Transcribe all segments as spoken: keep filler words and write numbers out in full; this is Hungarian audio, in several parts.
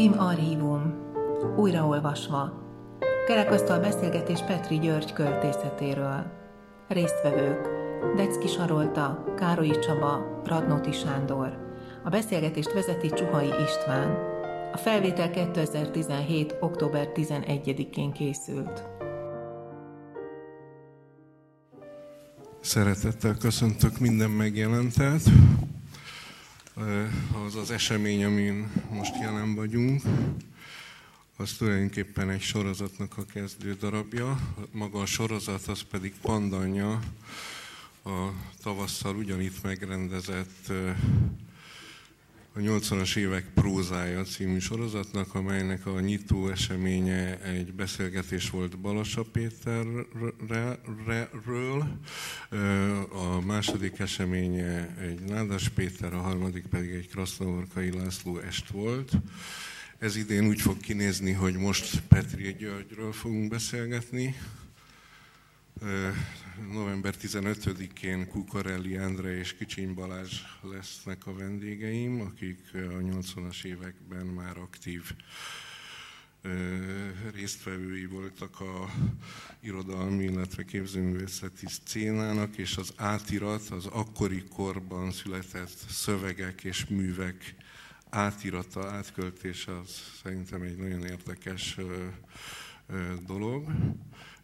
BIM Archívum. Újraolvasva. Kerekasztal beszélgetés Petri György költészetéről. Résztvevők: Decki Sarolta, Károlyi Csaba, Radnóti Sándor. A beszélgetést vezeti Csuhai István. A felvétel kétezer-tizenhét. október tizenegyedikén készült. Szeretettel köszöntök minden megjelentet. Az az esemény, amin most jelen vagyunk, az tulajdonképpen egy sorozatnak a kezdő darabja. Maga a sorozat, az pedig pandanja a tavasszal ugyanitt megrendezett a nyolcvanas évek prózája című sorozatnak, amelynek a nyitó eseménye egy beszélgetés volt Balassa Péterről, a második eseménye egy Nádas Péter, a harmadik pedig egy Krasznahorkai László est volt. Ez idén úgy fog kinézni, hogy most Petri Györgyről fogunk beszélgetni. November tizenötödikén Kukorelli Endre és Kicsiny Balázs lesznek a vendégeim, akik a nyolcvanas években már aktív résztvevői voltak a irodalmi, illetve képzőművészeti szcénának, és az átirat, az akkori korban született szövegek és művek átirata, átköltése, az szerintem egy nagyon érdekes dolog.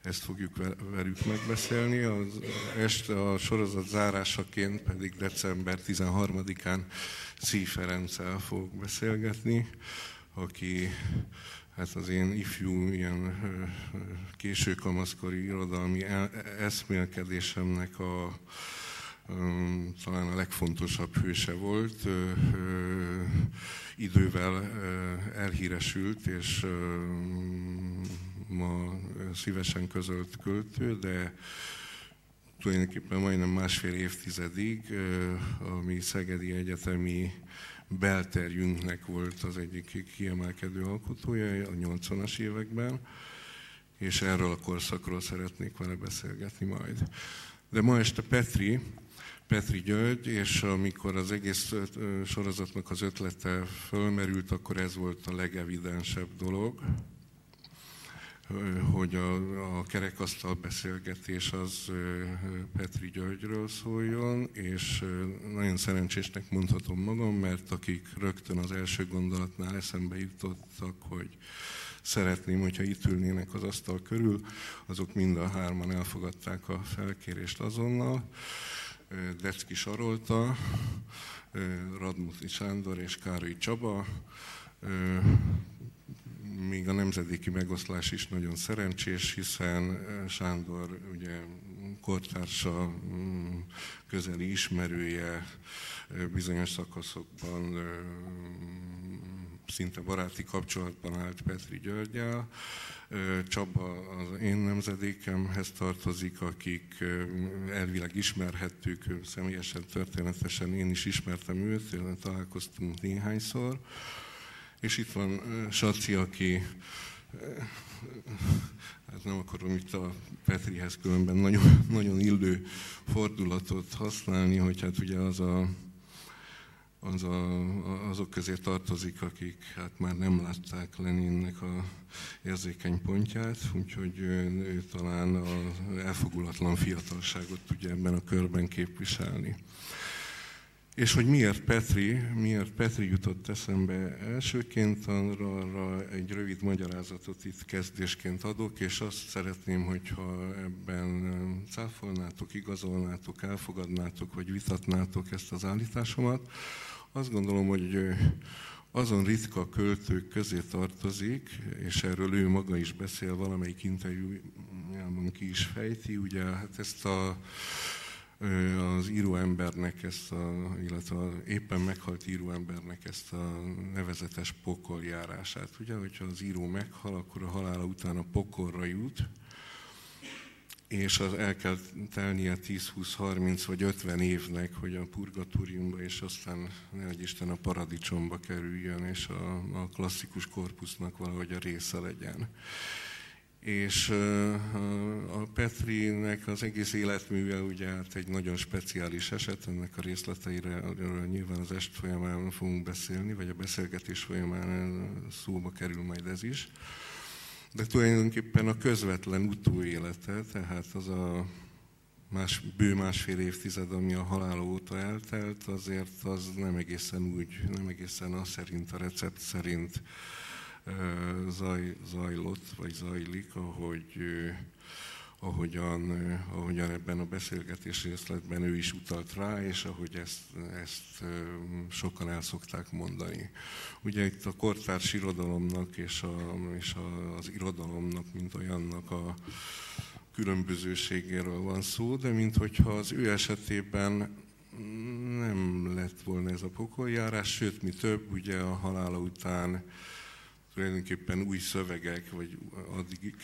Ezt fogjuk velük megbeszélni. Az este a sorozat zárásaként pedig december tizenharmadikán Szíj Ferenccel fogok beszélgetni, aki hát az én ifjú, ilyen késő kamaszkori irodalmi eszmélkedésemnek a talán a legfontosabb hőse volt, ö, ö, idővel ö, elhíresült, és ö, ma szívesen közölt költő, de tulajdonképpen majdnem másfél évtizedig ö, a mi szegedi egyetemi belterjünknek volt az egyik kiemelkedő alkotója a nyolcvanas években, és erről a korszakról szeretnék vele beszélgetni majd. De ma este Petri, Petri György, és amikor az egész sorozatnak az ötlete fölmerült, akkor ez volt a legevidensebb dolog, hogy a, a kerekasztal beszélgetés az Petri Györgyről szóljon, és nagyon szerencsésnek mondhatom magam, mert akik rögtön az első gondolatnál eszembe jutottak, hogy szeretném, hogyha itt ülnének az asztal körül, azok mind a hárman elfogadták a felkérést azonnal. Decki Sarolta, Radnóti Sándor és Károlyi Csaba. Még a nemzedéki megoszlás is nagyon szerencsés, hiszen Sándor ugye kortársa, közeli ismerője, bizonyos szakaszokban szinte baráti kapcsolatban állt Petri Györgyel. Csaba az én nemzedékemhez tartozik, akik elvileg ismerhettük, személyesen, történetesen én is ismertem őt, találkoztunk néhányszor. És itt van Saci, aki, hát nem akarom itt a Petrihez különben nagyon, nagyon illő fordulatot használni, hogy hát ugye az a, az a, azok közé tartozik, akik hát már nem látták Leninnek a érzékeny pontját, úgyhogy ő talán az elfogulatlan fiatalságot tudja ebben a körben képviselni. És hogy miért Petri, miért Petri jutott eszembe elsőként, arra, arra egy rövid magyarázatot itt kezdésként adok, és azt szeretném, hogyha ebben cáfolnátok, igazolnátok, elfogadnátok, vagy vitatnátok ezt az állításomat. Azt gondolom, hogy azon ritka költők közé tartozik, és erről ő maga is beszél, valamelyik interjújában ki is fejti, ugye hát ezt a... az íróembernek, ezt a, illetve éppen meghalt íróembernek ezt a nevezetes pokoljárását. Ugye, hogyha az író meghal, akkor a halála után a pokolra jut, és az el kell telnie tíz, húsz, harminc vagy ötven évnek, hogy a purgatóriumba, és aztán ne adj Isten a paradicsomba kerüljön, és a, a klasszikus korpusznak valahogy a része legyen. és a Petrinek az egész életműve ugye hát egy nagyon speciális eset, ennek a részleteire nyilván az est folyamán fogunk beszélni, vagy a beszélgetés folyamán szóba kerül majd ez is. De tulajdonképpen a közvetlen utóélete, tehát az a más, bő másfél évtized, ami a halála óta eltelt, azért az nem egészen úgy, nem egészen az szerint, a recept szerint Zaj, zajlott, vagy zajlik, ahogy, ahogyan, ahogyan ebben a beszélgetés részletben ő is utalt rá, és ahogy ezt, ezt sokan el szokták mondani. Ugye itt a kortárs irodalomnak és, a, és az irodalomnak, mint olyannak a különbözőségéről van szó, de minthogyha az ő esetében nem lett volna ez a pokoljárás, sőt, mi több, ugye a halála után tulajdonképpen új szövegek, vagy addig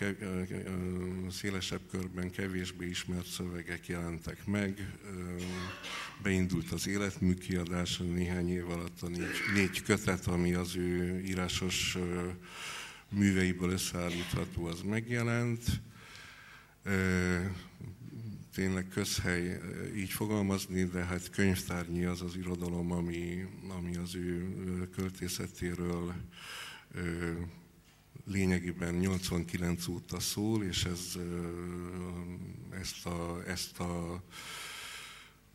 szélesebb körben kevésbé ismert szövegek jelentek meg. Beindult az életmű kiadása néhány év alatt a négy, négy kötet, ami az ő írásos műveiből összeállítható, az megjelent. Tényleg közhely így fogalmazni, de hát könyvtárnyi az az irodalom, ami, ami az ő költészetéről lényegében nyolcvankilenc óta szól, és ez, ezt, a, ezt a,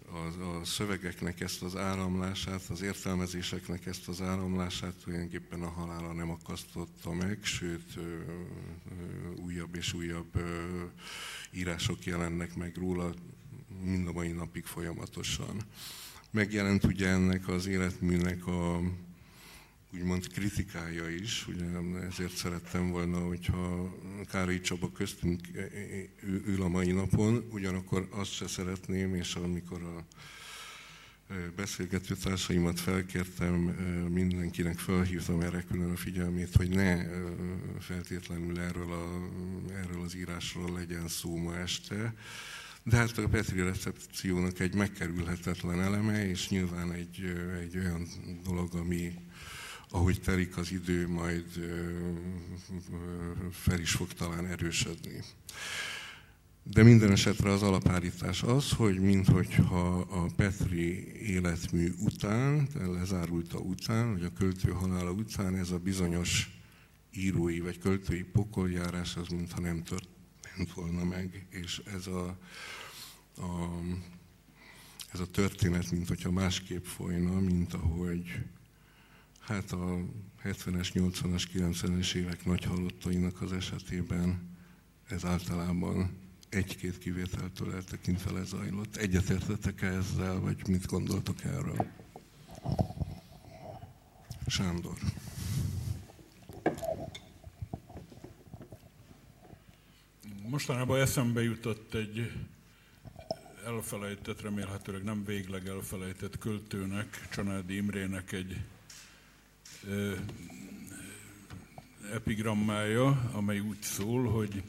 a, a szövegeknek ezt az áramlását, az értelmezéseknek ezt az áramlását tulajdonképpen a halála nem akasztotta meg, sőt újabb és újabb írások jelennek meg róla mind a mai napig folyamatosan. Megjelent ugye ennek az életműnek a úgymond kritikája is, ugye ezért szerettem volna, hogyha Károly Csaba köztünk ül a mai napon, ugyanakkor azt se szeretném, és amikor a beszélgető társaimat felkértem, mindenkinek felhívtam erre külön a figyelmét, hogy ne feltétlenül erről, a, erről az írásról legyen szó ma este. De hát a Petri recepciónak egy megkerülhetetlen eleme, és nyilván egy, egy olyan dolog, ami ahogy telik az idő, majd fel is fog talán erősödni. De minden esetre az alapállítás az, hogy minthogyha a Petri életmű után, lezárulta után, vagy a költő halála után ez a bizonyos írói vagy költői pokoljárás, az mintha nem történt volna meg, és ez a... a ez a történet, minthogyha másképp folyna, mint ahogy hát a hetvenes, nyolcvanas, kilencvenes évek nagy halottainak az esetében ez általában egy-két kivételtől eltekintve lezajlott. Egyetértettek-e ezzel, vagy mit gondoltok erről? Sándor. Mostanában eszembe jutott egy elfelejtett, remélhetőleg nem végleg elfelejtett költőnek, Csanádi Imrének egy epigrammája, amely úgy szól, hogy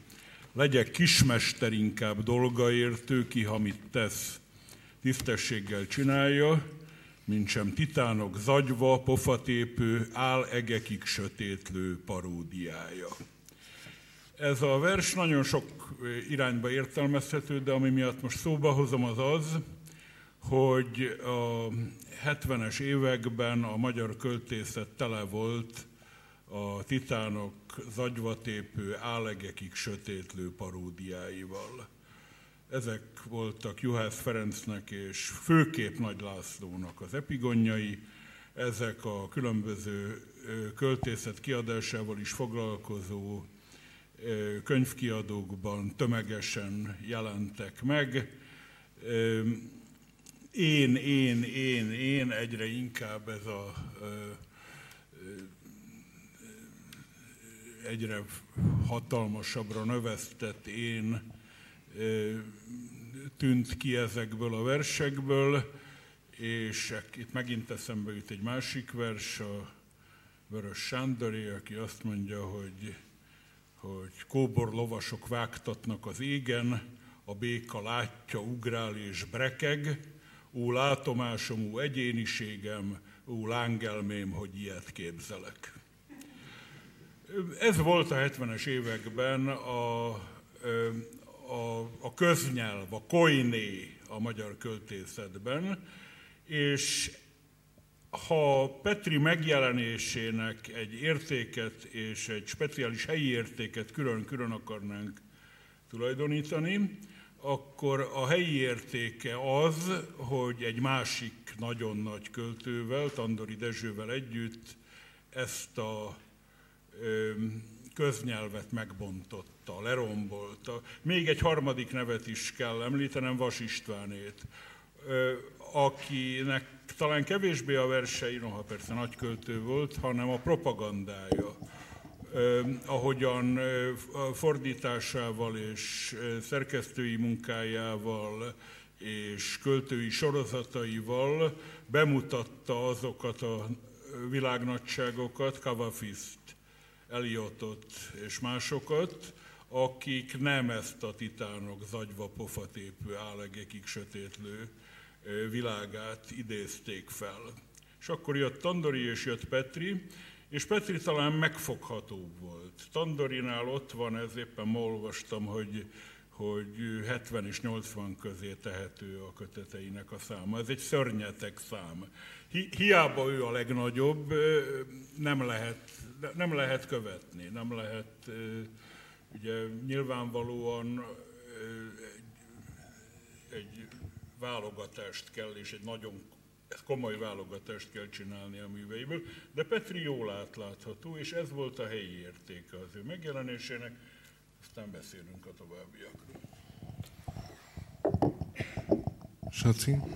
legyek kismester inkább dolgaértő, ki, amit tesz, tisztességgel csinálja, mintsem titánok zagyva, pofatépő, álegekig sötétlő paródiája. Ez a vers nagyon sok irányba értelmezhető, de ami miatt most szóba hozom, az az, hogy a hetvenes években a magyar költészet tele volt a titánok zagyvatépő, álegekig sötétlő paródiáival. Ezek voltak Juhász Ferencnek és főképp Nagy Lászlónak az epigonjai, ezek a különböző költészet kiadásával is foglalkozó könyvkiadókban tömegesen jelentek meg. Én, én, én, én, egyre inkább ez a ö, ö, egyre hatalmasabbra növesztett én ö, tűnt ki ezekből a versekből, és itt megint eszembe jut egy másik vers, a Vörös Sándoré, aki azt mondja, hogy, hogy kóbor lovasok vágtatnak az égen, a béka látja, ugrál és brekeg, ó, látomásom, ó, egyéniségem, ó, lángelmém, hogy ilyet képzelek. Ez volt a hetvenes években a, a, a köznyelv, a koiné a magyar költészetben, és ha Petri megjelenésének egy értéket és egy speciális helyi értéket külön-külön akarnánk tulajdonítani, akkor a helyi értéke az, hogy egy másik nagyon nagy költővel, Tandori Dezsővel együtt ezt a köznyelvet megbontotta, lerombolta. Még egy harmadik nevet is kell említenem, Vas Istvánét, akinek talán kevésbé a versei, noha persze nagy költő volt, hanem a propagandája. Ahogyan fordításával és szerkesztői munkájával és költői sorozataival bemutatta azokat a világnagyságokat, Cavafist, Eliotot és másokat, akik nem ezt a titánok zagyva pofatépő álegekig sötétlő világát idézték fel. És akkor jött Tandori és jött Petri, és Petri talán megfoghatóbb volt. Tandorinál ott van, ez éppen ma olvastam, hogy, hogy hetven és nyolcvan közé tehető a köteteinek a száma. Ez egy szörnyeteg szám. Hi, hiába ő a legnagyobb, nem lehet, nem lehet követni, nem lehet, ugye nyilvánvalóan egy válogatást kell, és egy nagyon komoly válogatást kell csinálni a műveiből, de Petri jól átlátható, és ez volt a helyi értéke az ő megjelenésének, aztán beszélünk a továbbiakról. Saci? Okay.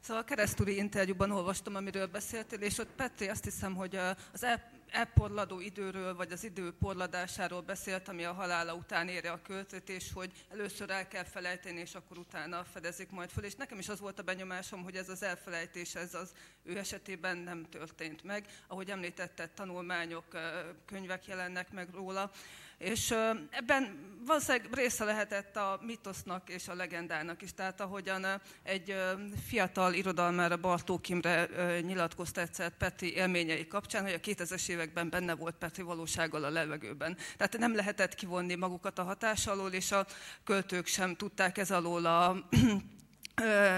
Szóval a Keresztúri interjúban olvastam, amiről beszéltél, és ott Petri azt hiszem, hogy az el- elporladó időről, vagy az idő porladásáról beszélt, ami a halála után érje a költőt, és hogy először el kell felejteni, és akkor utána fedezik majd föl. És nekem is az volt a benyomásom, hogy ez az elfelejtés, ez az ő esetében nem történt meg. Ahogy említetted, tanulmányok, könyvek jelennek meg róla. És ebben valószínűleg része lehetett a mitosznak és a legendának is. Tehát ahogyan egy fiatal irodalmára Bartók Imre nyilatkozta egyszer Petri élményei kapcsán, hogy a kétezres években benne volt Petri valósággal a levegőben. Tehát nem lehetett kivonni magukat a hatás alól, és a költők sem tudták ez alól a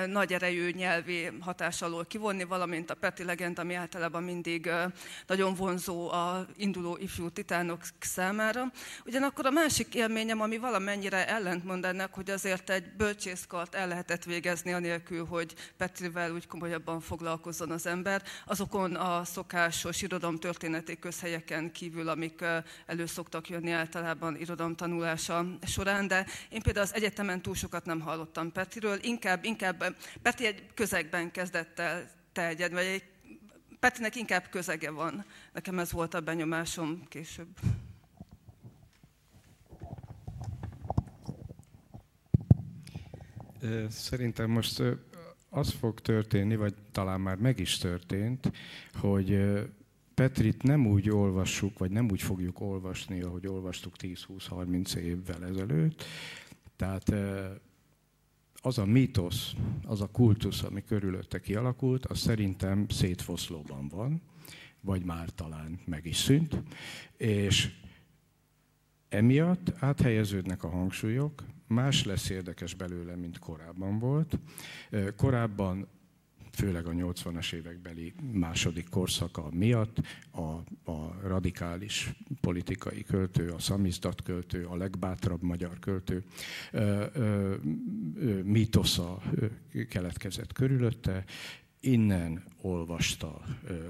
nagy erejű nyelvi hatás alól kivonni, valamint a Petri legenda, ami általában mindig nagyon vonzó a induló ifjú titánok számára. Ugyanakkor a másik élményem, ami valamennyire ellentmond ennek, hogy azért egy bölcsészkart el lehetett végezni anélkül, hogy Petrivel úgy komolyabban foglalkozzon az ember, azokon a szokásos irodalomtörténeti közhelyeken kívül, amik elő szoktak jönni általában irodalomtanulása során, de én például az egyetemen túl sokat nem hallottam Petriről, inkább Inkább Petri egy közegben kezdett el terjedni, vagy egy, Petrinek inkább közege van. Nekem ez volt a benyomásom később. Szerintem most az fog történni, vagy talán már meg is történt, hogy Petrit nem úgy olvassuk, vagy nem úgy fogjuk olvasni, ahogy olvastuk tíz-húsz-harminc évvel ezelőtt. Tehát az a mítosz, az a kultusz, ami körülötte kialakult, az szerintem szétfoszlóban van, vagy már talán meg is szűnt, és emiatt áthelyeződnek a hangsúlyok, más lesz érdekes belőle, mint korábban volt. Korábban, főleg a nyolcvanas évekbeli második korszaka miatt a, a radikális politikai költő, a szamizdat költő, a legbátrabb magyar költő ö, ö, ö, mítosza keletkezett körülötte, innen olvasta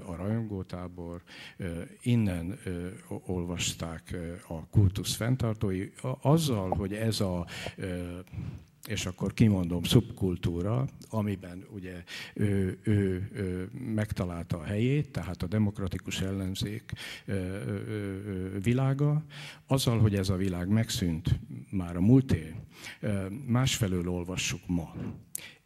a rajongótábor, innen olvasták a kultusz fenntartói, azzal, hogy ez a és akkor kimondom, szubkultúra, amiben ugye ő, ő, ő megtalálta a helyét, tehát a demokratikus ellenzék világa. Azzal, hogy ez a világ megszűnt már a múlté, másfelől olvassuk ma.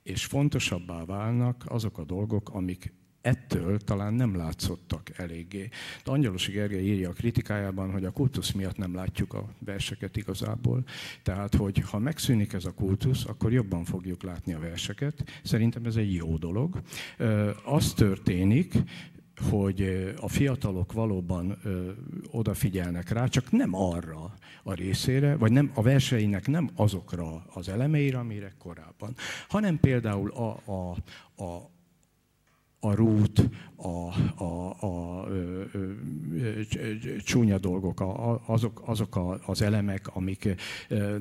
És fontosabbá válnak azok a dolgok, amik ettől talán nem látszottak eléggé. De Angyalosi Gergely írja a kritikájában, hogy a kultusz miatt nem látjuk a verseket igazából. Tehát, hogy ha megszűnik ez a kultusz, akkor jobban fogjuk látni a verseket. Szerintem ez egy jó dolog. Az történik, hogy a fiatalok valóban odafigyelnek rá, csak nem arra a részére, vagy nem a verseinek nem azokra az elemeire, amire korábban, hanem például a, a, a a rút, a, a, a ö, ö, csúnya dolgok, a, azok, azok a, az elemek, amik ö,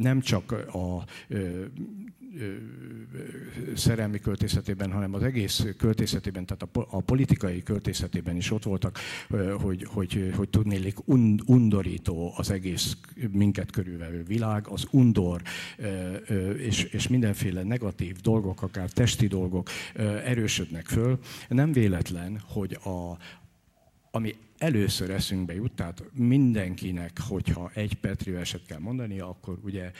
nem csak a ö, ö, szerelmi költészetében, hanem az egész költészetében, tehát a, a politikai költészetében is ott voltak, ö, hogy, hogy, hogy tudnélik undorító az egész minket körülvevő világ, az undor ö, ö, és, és mindenféle negatív dolgok, akár testi dolgok ö, erős föl. Nem véletlen, hogy a, ami először eszünkbe jut, tehát mindenkinek, hogyha egy Petri verset kell mondani, akkor ugye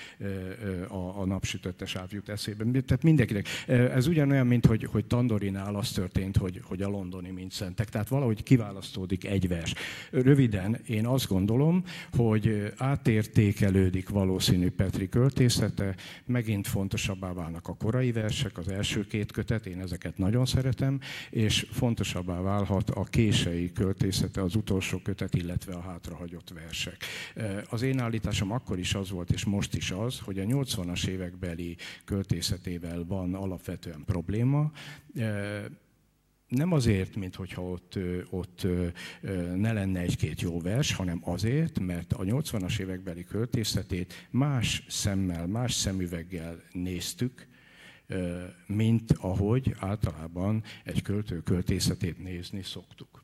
a, a napsütötte sáv jut eszébe. Tehát mindenkinek. Ez ugyanolyan, mint hogy, hogy Tandorinál az történt, hogy, hogy a londoni mintszentek. Tehát valahogy kiválasztódik egy vers. Röviden én azt gondolom, hogy átértékelődik valószínű Petri költészete, megint fontosabbá válnak a korai versek, az első két kötet, én ezeket nagyon szeretem, és fontosabbá válhat a késői költészete, az utolsó kötet, illetve a hátrahagyott versek. Az én állításom akkor is az volt, és most is az, hogy a nyolcvanas évekbeli költészetével van alapvetően probléma. Nem azért, minthogyha ott, ott ne lenne egy-két jó vers, hanem azért, mert a nyolcvanas évekbeli költészetét más szemmel, más szemüveggel néztük, mint ahogy általában egy költő költészetét nézni szoktuk.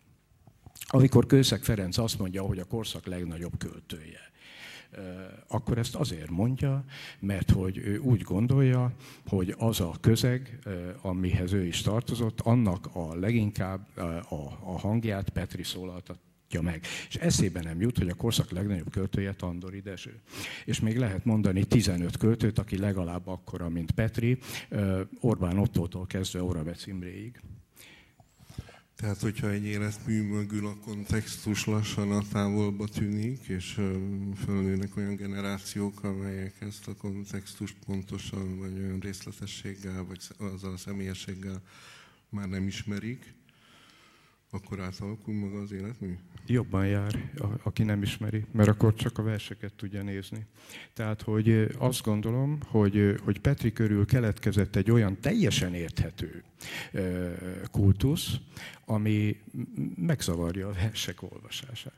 Amikor Kőszeg Ferenc azt mondja, hogy a korszak legnagyobb költője, akkor ezt azért mondja, mert hogy ő úgy gondolja, hogy az a közeg, amihez ő is tartozott, annak a leginkább a hangját Petri szólaltatta meg. És eszébe nem jut, hogy a korszak legnagyobb költője Tandori Dezső. És még lehet mondani tizenöt költőt, aki legalább akkora, mint Petri, Orbán Ottótól kezdve Oravec Imréig. Tehát, hogyha egy életmű mögül a kontextus lassan a távolba tűnik, és fölnőnek olyan generációk, amelyek ezt a kontextust pontosan, vagy olyan részletességgel, vagy azzal a személyességgel már nem ismerik, akkor átalakul maga az életmű? Jobban jár, aki nem ismeri, mert akkor csak a verseket tudja nézni. Tehát, hogy azt gondolom, hogy, hogy Petri körül keletkezett egy olyan teljesen érthető kultusz, ami megzavarja a versek olvasását.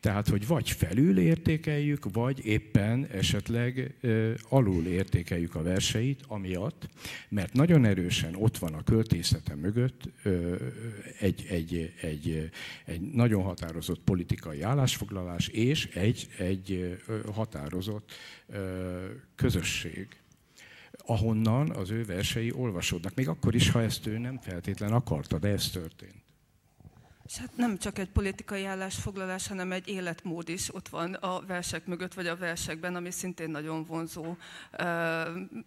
Tehát, hogy vagy felül értékeljük, vagy éppen esetleg e, alul értékeljük a verseit, amiatt, mert nagyon erősen ott van a költészete mögött e, egy, egy, egy, egy nagyon határozott politikai állásfoglalás és egy, egy határozott e, közösség, ahonnan az ő versei olvasódnak. Még akkor is, ha ezt ő nem feltétlen akarta, de ez történt. És hát nem csak egy politikai állásfoglalás, hanem egy életmód is ott van a versek mögött, vagy a versekben, ami szintén nagyon vonzó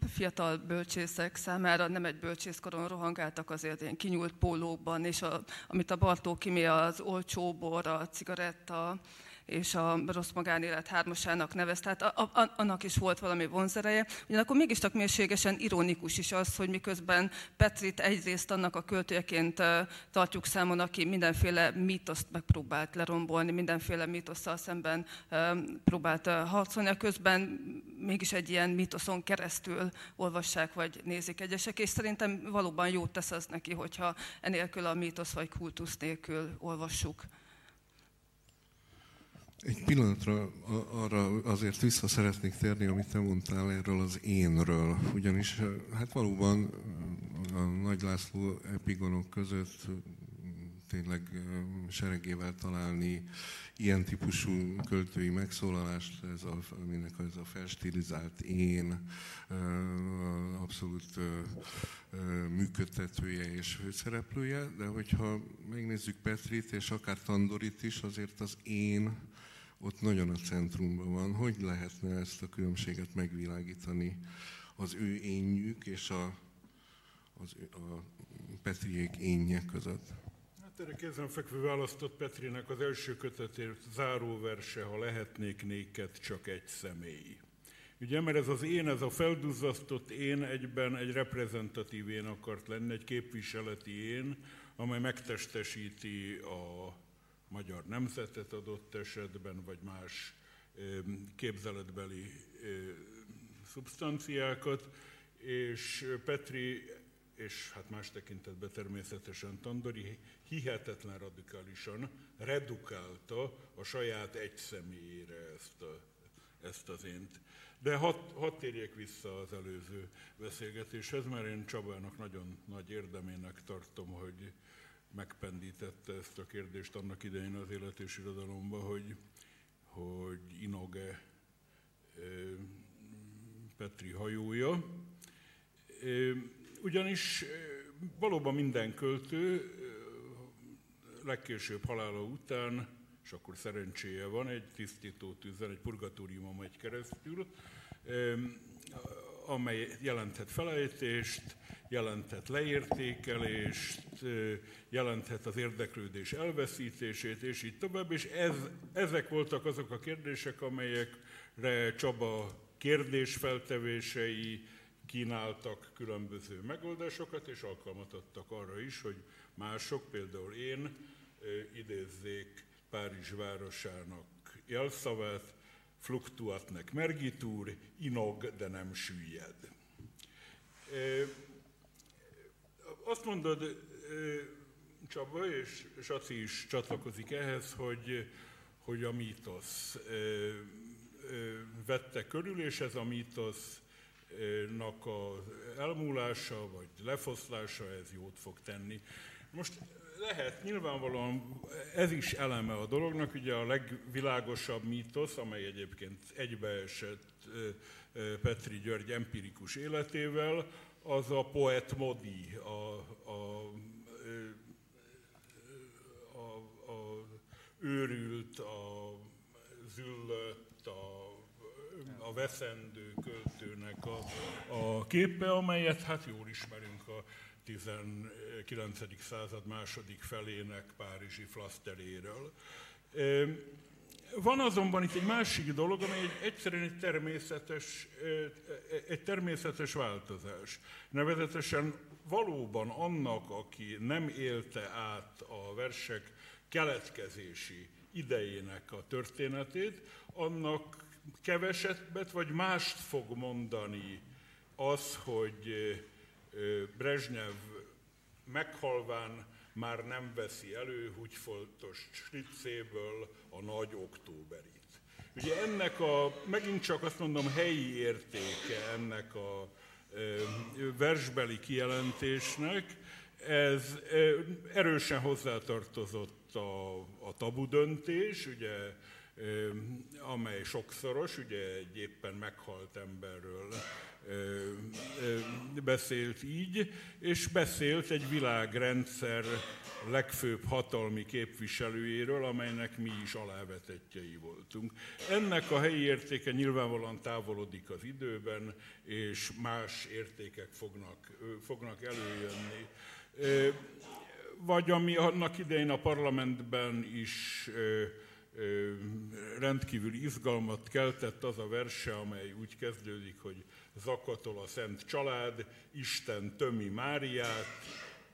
fiatal bölcsészek számára. Nem egy bölcsészkaron rohangáltak azért ilyen kinyúlt pólókban, és a, amit a Bartók Imé az olcsó bor, a cigaretta és a rossz magánélet hármasának nevez, tehát a, a, annak is volt valami vonzereje. Ugyanakkor mégiscsak mélységesen ironikus is az, hogy miközben Petrit egyrészt annak a költőjeként tartjuk számon, aki mindenféle mítoszt megpróbált lerombolni, mindenféle mítosszal szemben próbált harcolni, a közben mégis egy ilyen mítoszon keresztül olvassák vagy nézik egyesek, és szerintem valóban jót tesz az neki, hogyha enélkül a mítosz vagy kultusz nélkül olvassuk. Egy pillanatra arra azért vissza szeretnék térni, amit te mondtál erről az énről. Ugyanis hát valóban a Nagy László epigonok között tényleg seregével találni ilyen típusú költői megszólalást, ez a, aminek ez a felstilizált én, abszolút működtetője és főszereplője, de hogyha megnézzük Petrit és akár Tandorit is, azért az én ott nagyon a centrumban van. Hogy lehetne ezt a különbséget megvilágítani az ő énjük és a, az, a Petriék énje között? Erre kézen fekvő választott Petrinek az első kötetért záróverse, ha lehetnék néked csak egy személy. Ugye, mert ez az én, ez a felduzzasztott én egyben egy reprezentatív én akart lenni, egy képviseleti én, amely megtestesíti a magyar nemzetet adott esetben, vagy más képzeletbeli szubstanciákat, és Petri, és hát más tekintetben természetesen Tandori hihetetlen radikálisan redukálta a saját egy személyére ezt, a, ezt az ént. De hadd hat térjek vissza az előző beszélgetéshez, mert én Csabának nagyon nagy érdemének tartom, hogy megpendítette ezt a kérdést annak idején az Élet és Irodalomban, hogy, hogy inog-e Petri hajója. Ugyanis valóban minden költő legkésőbb halála után, és akkor szerencséje van, egy tisztító tűzzel, egy purgatóriumon megy keresztül, amely jelenthet felejtést, jelenthet leértékelést, jelenthet az érdeklődés elveszítését, és így tovább. És ez, ezek voltak azok a kérdések, amelyekre Csaba kérdésfeltevései kínáltak különböző megoldásokat, és alkalmat adtak arra is, hogy mások, például én, idézzék Párizs városának jelszavát, fluktuat nec mergitur, inog, de nem süllyed. Azt mondod, Csaba, és Saci is csatlakozik ehhez, hogy, hogy a mítosz vette körül, és ez a mítosznak az elmúlása, vagy lefoszlása, ez jót fog tenni. Most lehet, nyilvánvalóan ez is eleme a dolognak, ugye a legvilágosabb mítosz, amely egyébként egybeesett Petri György empirikus életével, az a poet modi, a, a, a, a őrült, a züllött, a, a veszendő költőnek a, a képe, amelyet hát jól ismerünk a tizenkilencedik század második felének párizsi flaszteréről. Van azonban itt egy másik dolog, amely egy, egyszerűen egy természetes, egy természetes változás. Nevezetesen valóban annak, aki nem élte át a versek keletkezési idejének a történetét, annak kevesebbet vagy mást fog mondani az, hogy Brezsnyev meghalván már nem veszi elő Húgyfoltos Sritzéből a Nagy októberit. Ugye ennek a, megint csak azt mondom, helyi értéke ennek a versbeli kijelentésnek, ez erősen hozzátartozott a, a tabu döntés, ugye, amely sokszoros, ugye egy éppen meghalt emberről beszélt így, és beszélt egy világrendszer legfőbb hatalmi képviselőjéről, amelynek mi is alávetettjei voltunk. Ennek a helyi értéke nyilvánvalóan távolodik az időben, és más értékek fognak, fognak előjönni. Vagy ami annak idején a parlamentben is rendkívül izgalmat keltett, az a verse, amely úgy kezdődik, hogy zakatol a szent család, Isten tömi Máriát,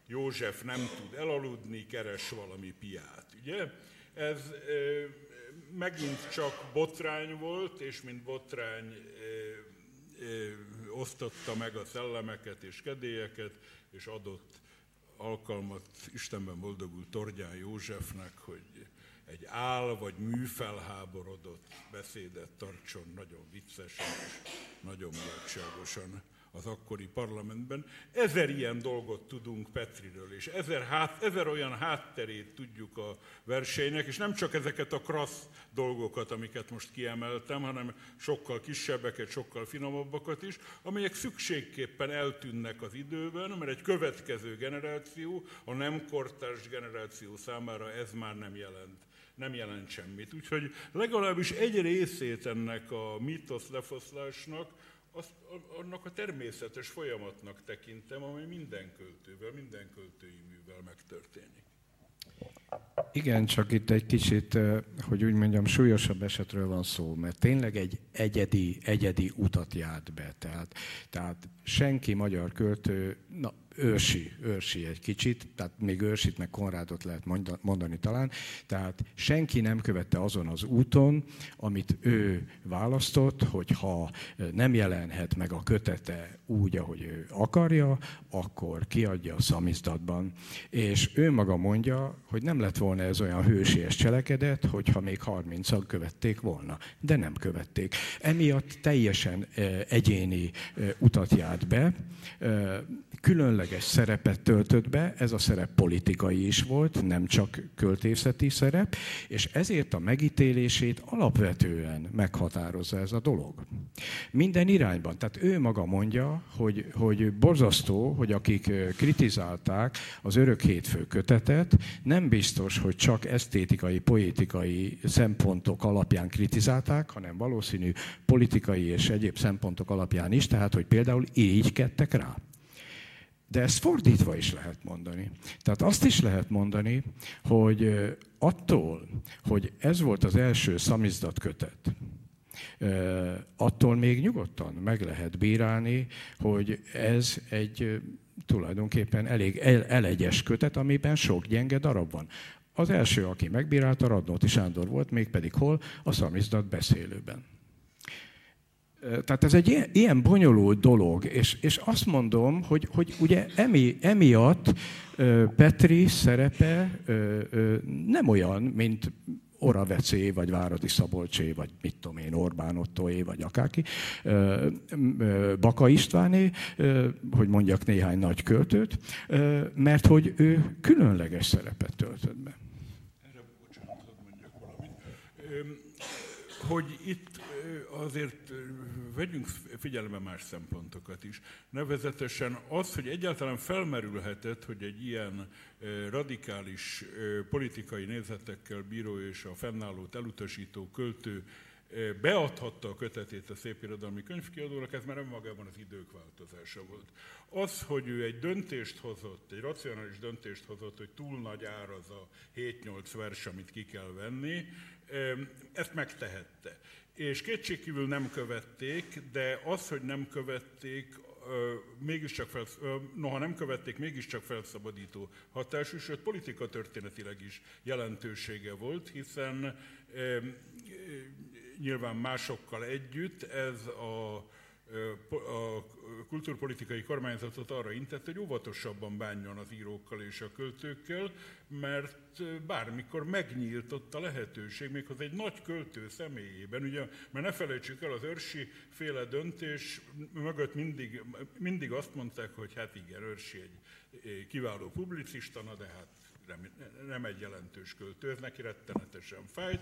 József nem tud elaludni, keres valami piát. Ugye? Ez ö, megint csak botrány volt, és mint botrány ö, ö, osztotta meg a szellemeket és kedélyeket, és adott alkalmat Istenben boldogul Torgyán Józsefnek, hogy egy áll vagy műfelháborodott beszédet tartson nagyon viccesen és nagyon mulatságosan az akkori parlamentben. Ezer ilyen dolgot tudunk Petriről, és ezer, hát, ezer olyan hátterét tudjuk a verseinek, és nem csak ezeket a krassz dolgokat, amiket most kiemeltem, hanem sokkal kisebbeket, sokkal finomabbakat is, amelyek szükségképpen eltűnnek az időben, mert egy következő generáció, a nem kortárs generáció számára ez már nem jelent. Nem jelent semmit. Úgyhogy legalábbis egy részét ennek a mítosz lefoszlásnak, azt, annak a természetes folyamatnak tekintem, amely minden költővel, minden költői művel megtörténik. Igen, csak itt egy kicsit, hogy úgy mondjam, súlyosabb esetről van szó, mert tényleg egy egyedi, egyedi utat járt be. Tehát, tehát senki magyar költő, na, ősi, ősi egy kicsit, tehát még ősit, meg Konrádot lehet mondani talán, tehát senki nem követte azon az úton, amit ő választott, hogyha nem jelenhet meg a kötete úgy, ahogy ő akarja, akkor kiadja a szamizdatban. És ő maga mondja, hogy nem lett volna ez olyan hősies cselekedet, hogyha még harmincan követték volna, de nem követték. Emiatt teljesen egyéni utat járt be, különleges szerepet töltött be, ez a szerep politikai is volt, nem csak költészeti szerep, és ezért a megítélését alapvetően meghatározza ez a dolog. Minden irányban, tehát ő maga mondja, hogy, hogy borzasztó, hogy akik kritizálták az Örök hétfő kötetet, nem biztos, hogy csak esztétikai, poétikai szempontok alapján kritizálták, hanem valószínű politikai és egyéb szempontok alapján is, tehát hogy például irigykedtek rá. De ezt fordítva is lehet mondani. Tehát azt is lehet mondani, hogy attól, hogy ez volt az első szamizdat kötet, attól még nyugodtan meg lehet bírálni, hogy ez egy tulajdonképpen elég elegyes kötet, amiben sok gyenge darab van. Az első, aki megbírálta, Radnóti Sándor volt, mégpedig hol? A szamizdat beszélőben. Tehát ez egy ilyen, ilyen bonyolult dolog, és, és azt mondom, hogy, hogy ugye emi, emiatt Petri szerepe nem olyan, mint Oravecé, vagy Váradi Szabolcsé, vagy mit tudom én, Orbán Ottóé, vagy akárki, Baka Istváné, hogy mondjak néhány nagy költőt, mert hogy ő különleges szerepet töltött be. Erre bocsánat, mondjak valamit. Hogy itt azért vegyünk figyelembe más szempontokat is. Nevezetesen az, hogy egyáltalán felmerülhetett, hogy egy ilyen radikális politikai nézetekkel bíró és a fennállót elutasító költő beadhatta a kötetét a Szépirodalmi Könyvkiadónak, ez már önmagában az idők változása volt. Az, hogy ő egy döntést hozott, egy racionális döntést hozott, hogy túl nagy ár az a hét-nyolc vers, amit ki kell venni, ezt megtehette. És kétségkívül nem követték, de az, hogy nem követték, mégiscsak felsz... noha nem követték, mégiscsak felszabadító hatású, sőt politika történetileg is jelentősége volt, hiszen nyilván másokkal együtt ez a, a kulturpolitikai kormányzatot arra intett, hogy óvatosabban bánjon az írókkal és a költőkkel, mert bármikor megnyílt ott a lehetőség, méghozzá egy nagy költő személyében, ugye, mert ne felejtsük el, az Örsi féle döntés mögött mindig, mindig azt mondták, hogy hát igen, Örsi egy kiváló publicista, na de hát nem, nem egy jelentős költő, ez neki rettenetesen fájt,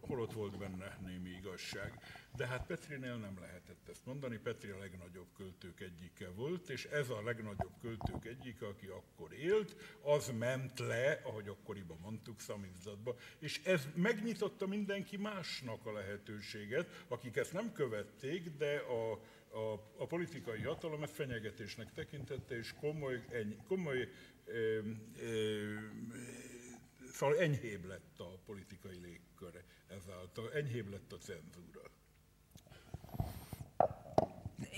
holott volt benne némi igazság. De hát Petrinél nem lehetett ezt mondani, Petri a legnagyobb költők egyike volt, és ez a legnagyobb költők egyike, aki akkor élt, az ment le, ahogy akkoriban mondtuk, szamizdatba, és ez megnyitotta mindenki másnak a lehetőséget, akik ezt nem követték, de a A, a politikai hatalom ezt fenyegetésnek tekintette, és komoly, eny, komoly ö, ö, szóval enyhébb lett a politikai légkör ezáltal, enyhébb lett a cenzúra.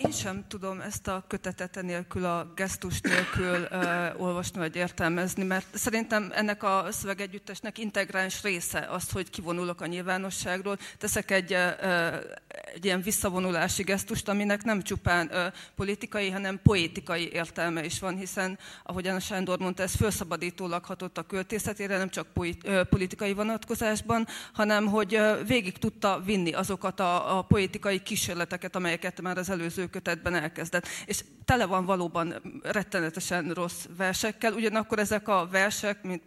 Én sem tudom ezt a kötetet enélkül, a gesztus nélkül ö, olvasni vagy értelmezni, mert szerintem ennek a szövegegyüttesnek integráns része az, hogy kivonulok a nyilvánosságról, teszek egy, ö, egy ilyen visszavonulási gesztust, aminek nem csupán ö, politikai, hanem poétikai értelme is van, hiszen, ahogyan a Sándor mondta, ez felszabadítólag hatott a költészetére, nem csak poét, ö, politikai vonatkozásban, hanem hogy ö, végig tudta vinni azokat a, a poétikai kísérleteket, amelyeket már az előző kötetben elkezdett. És tele van valóban rettenetesen rossz versekkel, ugyanakkor ezek a versek, mint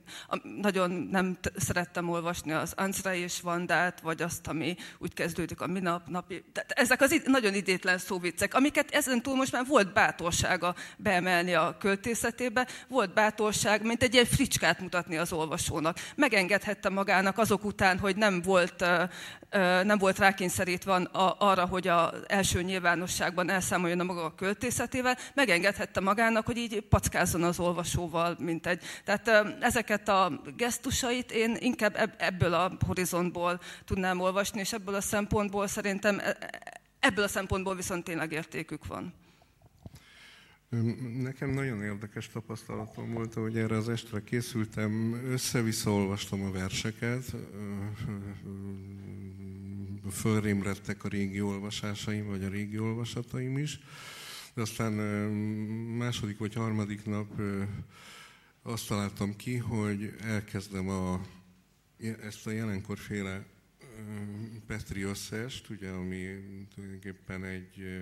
nagyon nem t- szerettem olvasni az Anzrei és Vandát, vagy azt, ami úgy kezdődik a minap, napi... Tehát ezek az id- nagyon idétlen szóviccek, amiket ezen túl most már volt bátorsága beemelni a költészetébe, volt bátorság, mint egy ilyen fricskát mutatni az olvasónak. Megengedhette magának azok után, hogy nem volt, uh, uh, nem volt rákényszerítve a- arra, hogy az első nyilvánosságban elszámoljon a maga a költészetével, megengedhette magának, hogy így packázzon az olvasóval, mint egy. Tehát ezeket a gesztusait én inkább ebből a horizontból tudnám olvasni, és ebből a szempontból szerintem, ebből a szempontból viszont tényleg értékük van. Nekem nagyon érdekes tapasztalatom volt, hogy erre az estre készültem, össze-vissza olvastam a verseket, fölrémredtek a régi olvasásaim, vagy a régi olvasataim is, de aztán második vagy harmadik nap azt találtam ki, hogy elkezdem a, ezt a jelenkorféle Petri összest, ugye, ami tulajdonképpen egy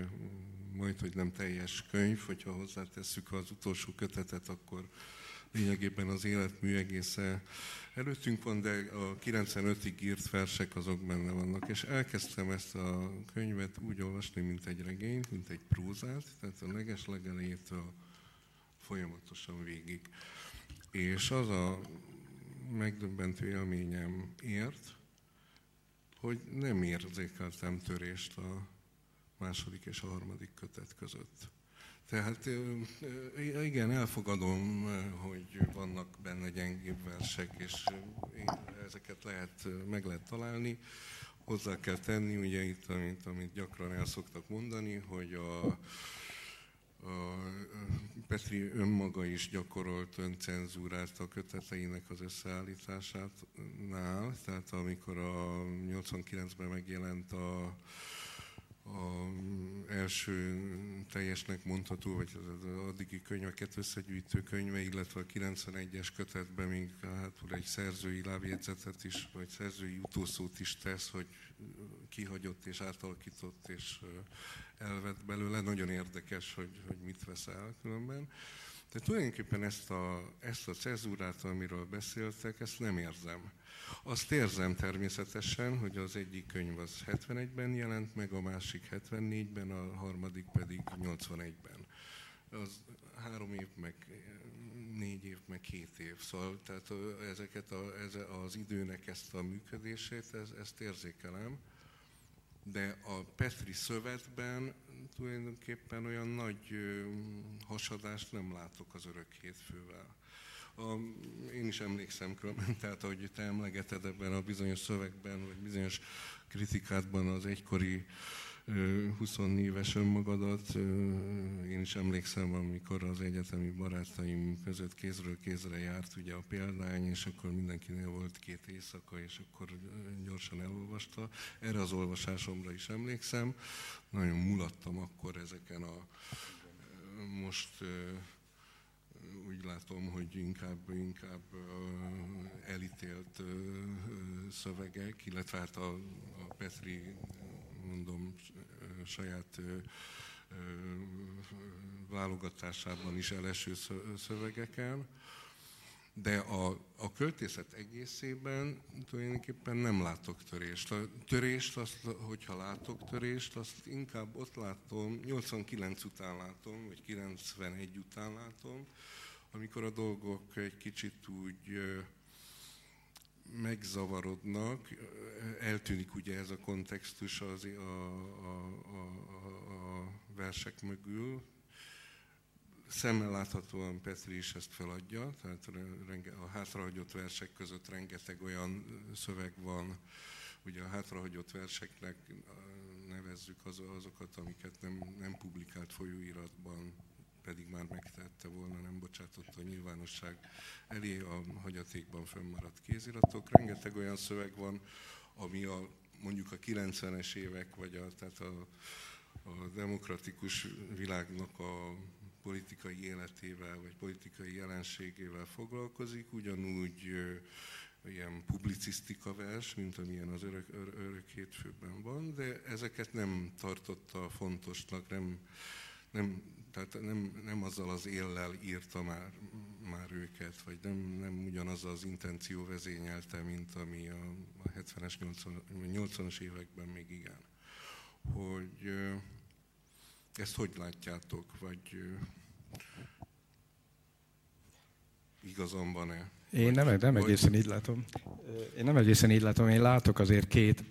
majdhogy nem teljes könyv, hogyha hozzátesszük az utolsó kötetet, akkor lényegében az életmű egészen előttünk van, de a kilencvenötig írt versek azok benne vannak. És elkezdtem ezt a könyvet úgy olvasni, mint egy regényt, mint egy prózát, tehát a legeslegelejétől folyamatosan végig. És az a megdöbbentő élményem ért, hogy nem érzékeltem törést a második és a harmadik kötet között. Tehát igen, elfogadom, hogy vannak benne gyengébb versek, és ezeket lehet, meg lehet találni. Hozzá kell tenni, ugye itt, amit, amit gyakran el szoktak mondani, hogy a, a Petri önmaga is gyakorolt öncenzúrát a köteteinek az összeállításánál. Tehát amikor a nyolcvankilencben megjelent a A első teljesnek mondható, vagy az addigi könyveket összegyűjtő könyve, illetve a kilencvenegyes kötetben még hátul egy szerzői lábjegyzetet is, vagy szerzői utószót is tesz, hogy kihagyott és átalakított és elvett belőle. Nagyon érdekes, hogy, hogy mit vesz el különben. De tulajdonképpen ezt a, ezt a cenzúrát, amiről beszéltek, ezt nem érzem. Azt érzem természetesen, hogy az egyik könyv az hetvenegyben jelent meg, a másik hetvennégyben, a harmadik pedig nyolcvanegyben. Az három év, meg négy év, meg két év. Szóval tehát ezeket a, ez az időnek ezt a működését, ez, ezt érzékelem. De a Petri szövetben tulajdonképpen olyan nagy hasadást nem látok az Örök hétfővel. A, én is emlékszem különben, tehát ahogy te emlegeted ebben a bizonyos szövegben, vagy bizonyos kritikádban az egykori huszonnégy éves önmagadat, én is emlékszem, amikor az egyetemi barátaim között kézről kézre járt ugye a példány, és akkor mindenkinél volt két éjszaka, és akkor gyorsan elolvasta. Erre az olvasásomra is emlékszem. Nagyon mulattam akkor ezeken a most... Úgy látom, hogy inkább, inkább elítélt szövegek, illetve hát a, a Petri, mondom, saját válogatásában is eleső szövegeken. De a, a költészet egészében tulajdonképpen nem látok törést. A törést, azt, hogyha látok törést, azt inkább ott látom, nyolcvankilenc után látom, vagy kilencvenegy után látom, amikor a dolgok egy kicsit úgy megzavarodnak, eltűnik ugye ez a kontextus az, a, a, a, a versek mögül. Szemmel láthatóan Petri is ezt feladja, tehát a hátrahagyott versek között rengeteg olyan szöveg van, ugye a hátrahagyott verseknek nevezzük az, azokat, amiket nem, nem publikált folyóiratban, pedig már megtette volna, nem bocsátott a nyilvánosság elé, a hagyatékban fönnmaradt kéziratok. Rengeteg olyan szöveg van, ami a, mondjuk a kilencvenes évek, vagy a, tehát a, a demokratikus világnak a politikai életével, vagy politikai jelenségével foglalkozik, ugyanúgy ilyen publicisztika vers, mint amilyen az örök, örök hétfőben van, de ezeket nem tartotta fontosnak, nem, nem, tehát nem, nem azzal az éllel írta már, már őket, vagy nem, nem ugyanaz az intenció vezényelte, mint ami a hetvenes, nyolcvanas években még igen. Hogy... Ezt hogy látjátok, vagy igazam van-e? Én nem, nem egészen így látom. Én nem egészen így látom, én látok azért két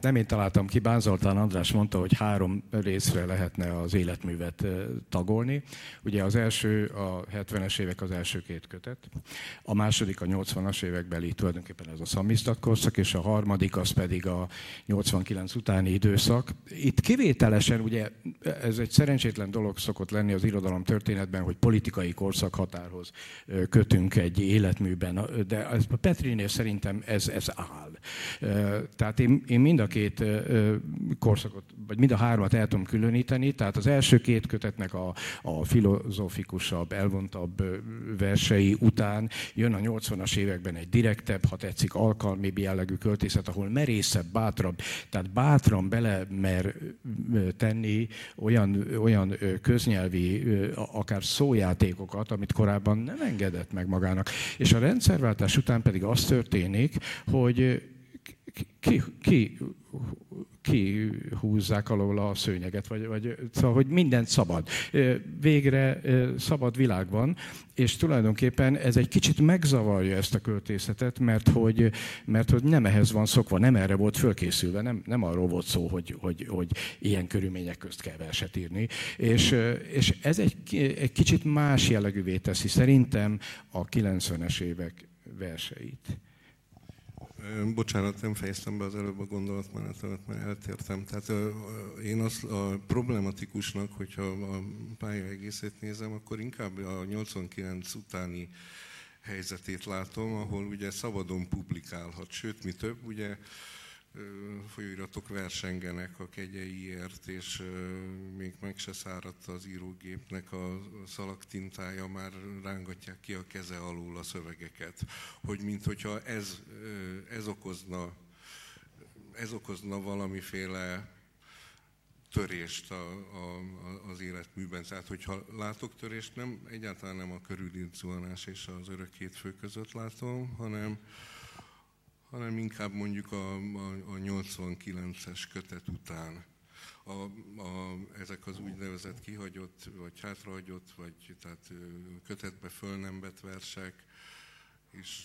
nem én találtam ki, Bán Zoltán András mondta, hogy három részre lehetne az életművet tagolni. Ugye az első a hetvenes évek, az első két kötet, a második a nyolcvanas évekbeli, tulajdonképpen ez a szamizdat korszak, és a harmadik az pedig a nyolcvankilenc utáni időszak. Itt kivételesen, ugye ez egy szerencsétlen dolog szokott lenni az irodalom történetben, hogy politikai korszak határhoz kötünk egy életműben, de a Petrinél szerintem ez, ez áll. Tehát én, én mind a két korszakot, vagy mind a hármat el tudom különíteni, tehát az első két kötetnek a, a filozófikusabb, elvontabb versei után jön a nyolcvanas években egy direktebb, ha tetszik, alkalmi jellegű költészet, ahol merészebb, bátrabb, tehát bátran bele mer tenni olyan, olyan köznyelvi, akár szójátékokat, amit korábban nem engedett meg magának. És a rendszerváltás után pedig az történik, hogy ki, ki kihúzzák alól a szőnyeget, vagy, vagy szóval, hogy mindent szabad. Végre szabad világ van, és tulajdonképpen ez egy kicsit megzavarja ezt a költészetet, mert hogy, mert hogy nem ehhez van szokva, nem erre volt fölkészülve, nem, nem arról volt szó, hogy, hogy, hogy ilyen körülmények közt kell verset írni. És, és ez egy, egy kicsit más jellegűvé teszi szerintem a kilencvenes évek verseit. Bocsánat, nem fejeztem be az előbb a gondolatmenetet, mert eltértem. Tehát én azt a problematikusnak, hogyha a pálya egészét nézem, akkor inkább a nyolcvankilenc utáni helyzetét látom, ahol ugye szabadon publikálhat, sőt, mi több, ugye folyóiratok versengenek a kegyeiért, és még meg se száradt az írógépnek a szalagtintája, már rángatják ki a keze alól a szövegeket. Hogy minthogyha ez, ez, okozna, ez okozna valamiféle törést a, a, az életműben. Tehát, hogyha látok törést, nem, egyáltalán nem a körülírt zuhanás és az örök hétfő között látom, hanem hanem inkább mondjuk a, a, a nyolcvankilences kötet után. A, a, ezek az úgynevezett kihagyott, vagy hátrahagyott, vagy tehát kötetbe föl nem vett versek, és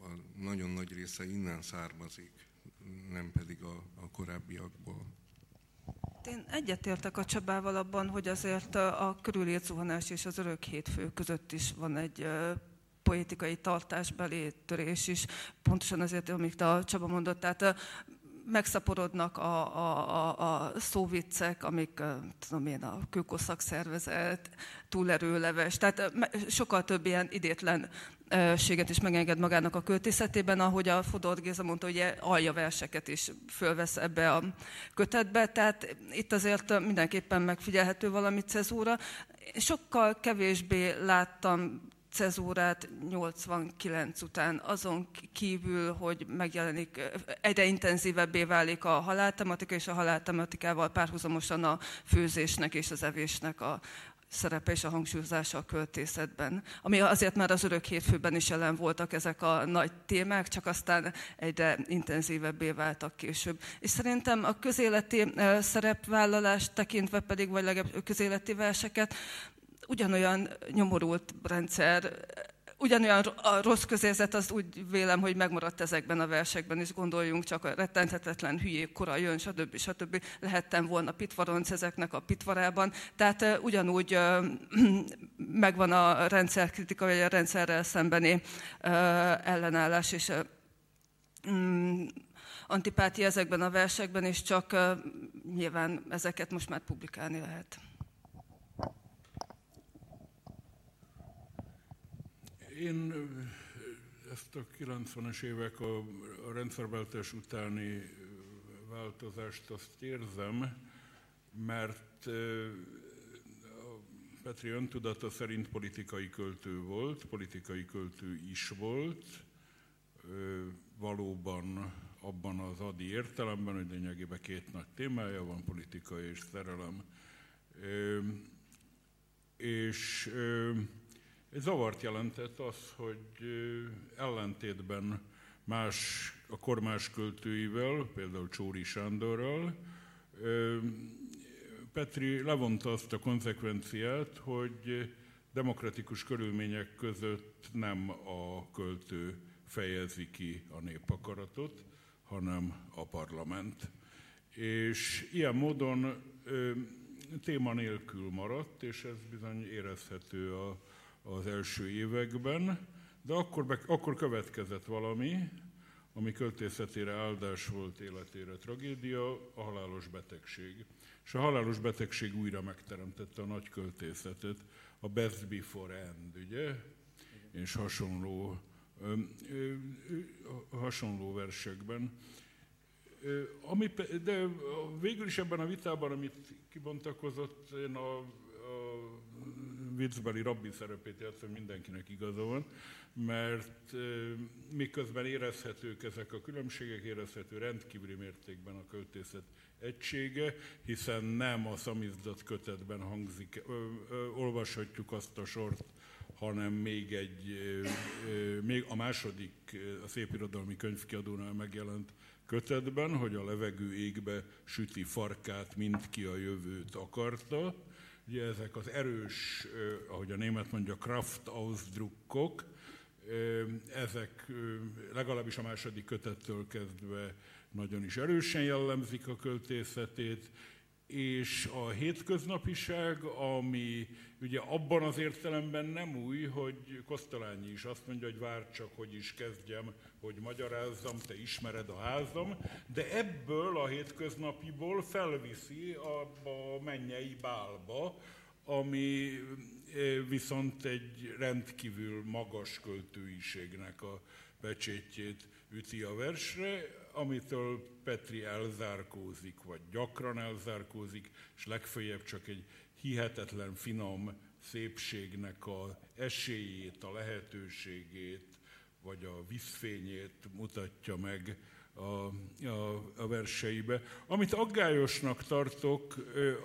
a nagyon nagy része innen származik, nem pedig a, a korábbiakból. Én egyetértek a Csabával abban, hogy azért a körülírt zuhanás és az örök hétfő között is van egy poétikai tartásbeli törés is, pontosan azért, amit a Csaba mondott, tehát megszaporodnak a, a, a szóviccek, amik, tudom én, a kőkoszak szervezet, túlerőleves, tehát sokkal több ilyen idétlenséget is megenged magának a költészetében, ahogy a Fodor Géza mondta, hogy aljaverseket is fölvesz ebbe a kötetbe, tehát itt azért mindenképpen megfigyelhető valami cezúra. Sokkal kevésbé láttam cezúrát nyolcvankilenc után, azon kívül, hogy megjelenik, egyre intenzívebbé válik a haláltematika, és a haláltematikával párhuzamosan a főzésnek és az evésnek a szerepe és a hangsúlyozása a költészetben. Ami azért már az örök hétfőben is jelen voltak ezek a nagy témák, csak aztán egyre intenzívebbé váltak később. És szerintem a közéleti szerepvállalást tekintve pedig, vagy legalább közéleti verseket, ugyanolyan nyomorult rendszer, ugyanolyan a rossz közérzet, az úgy vélem, hogy megmaradt ezekben a versekben is, gondoljunk csak a rettenthetetlen hülyék kora jön, stb. stb. Lehettem volna pitvaronc ezeknek a pitvarában. Tehát ugyanúgy megvan a rendszerkritika, vagy a rendszerrel szembeni ellenállás és antipátia ezekben a versekben, és csak nyilván ezeket most már publikálni lehet. Én ezt a kilencvenes évek, a, a rendszerváltás utáni változást azt érzem, mert Petri öntudata szerint politikai költő volt, politikai költő is volt, valóban abban az adi értelemben, hogy lényegében két nagy témája van, politika és szerelem. És egy zavart jelentett az, hogy ellentétben más a kor más költőivel, például Csóri Sándorral, Petri levonta azt a konzekvenciát, hogy demokratikus körülmények között nem a költő fejezi ki a népakaratot, hanem a parlament. És ilyen módon ö, téma nélkül maradt, és ez bizony érezhető a, az első években, de akkor, be, akkor következett valami, ami költészetére áldás volt, életére tragédia, a halálos betegség. És a halálos betegség újra megteremtette a nagy költészetet, a Best Before End, ugye? És hasonló, ö, ö, ö, hasonló versekben. Ö, ami, de végül is ebben a vitában, amit kibontakozott, én a, a viccbeli rabbi szerepét játszom, mindenkinek igaza van, mert ö, miközben érezhetők ezek a különbségek, érezhető rendkívüli mértékben a költészet egysége, hiszen nem a szamizdat kötetben hangzik, ö, ö, olvashatjuk azt a sort, hanem még egy, még a második, a Szépirodalmi Könyvkiadónál megjelent kötetben, hogy a levegő égbe süti farkát, mint ki a jövőt akarta. Ugye ezek az erős, ahogy a német mondja, Kraftausdruckok, ezek legalábbis a második kötettől kezdve nagyon is erősen jellemzik a költészetét, és a hétköznapiság, ami ugye abban az értelemben nem új, hogy Kosztolányi is azt mondja, hogy várj csak, hogy is kezdjem, hogy magyarázzam, te ismered a házam, de ebből a hétköznapiból felviszi abba a mennyei bálba, ami viszont egy rendkívül magas költőiségnek a pecsétjét üti a versre, amitől Petri elzárkózik, vagy gyakran elzárkózik, és legfeljebb csak egy hihetetlen finom szépségnek a esélyét, a lehetőségét, vagy a vízfényét mutatja meg a, a, a verseibe. Amit aggályosnak tartok, ő,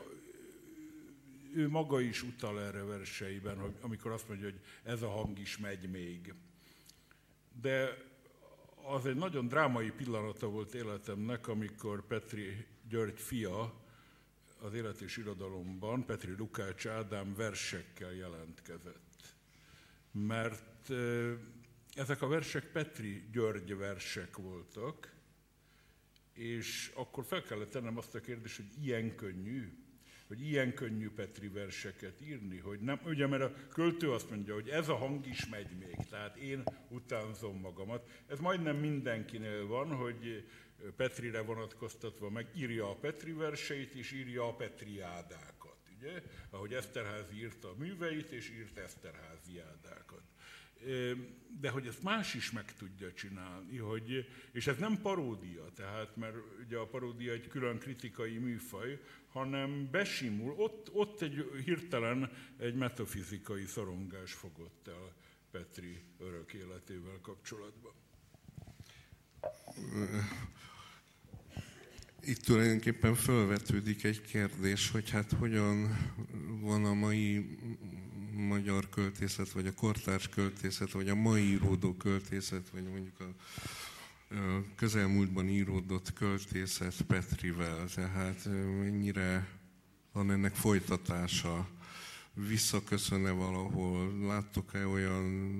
ő maga is utal erre verseiben, amikor azt mondja, hogy ez a hang is megy még. De az egy nagyon drámai pillanata volt életemnek, amikor Petri György fia az Élet és Irodalomban, Petri Lukács Ádám versekkel jelentkezett. Mert ezek a versek Petri György versek voltak, és akkor fel kellett tennem azt a kérdést, hogy ilyen könnyű, hogy ilyen könnyű Petri verseket írni, hogy nem, ugye, mert a költő azt mondja, hogy ez a hang is megy még, tehát én utánzom magamat. Ez majdnem mindenkinél van, hogy Petrire vonatkoztatva megírja a Petri verseit, és írja a Petriádákat, ugye? Ahogy Eszterházy írta a műveit, és írt Eszterházyádákat. De hogy ezt más is meg tudja csinálni, hogy, és ez nem paródia, tehát, mert ugye a paródia egy külön kritikai műfaj, hanem besimul, ott, ott egy hirtelen egy metafizikai szorongás fogott el Petri örök életével kapcsolatban. Itt tulajdonképpen felvetődik egy kérdés, hogy hát hogyan van a mai magyar költészet, vagy a kortárs költészet, vagy a mai íródó költészet, vagy mondjuk a közelmúltban íródott költészet Petrivel. Tehát mennyire van ennek folytatása? Visszaköszön-e valahol? Láttok-e olyan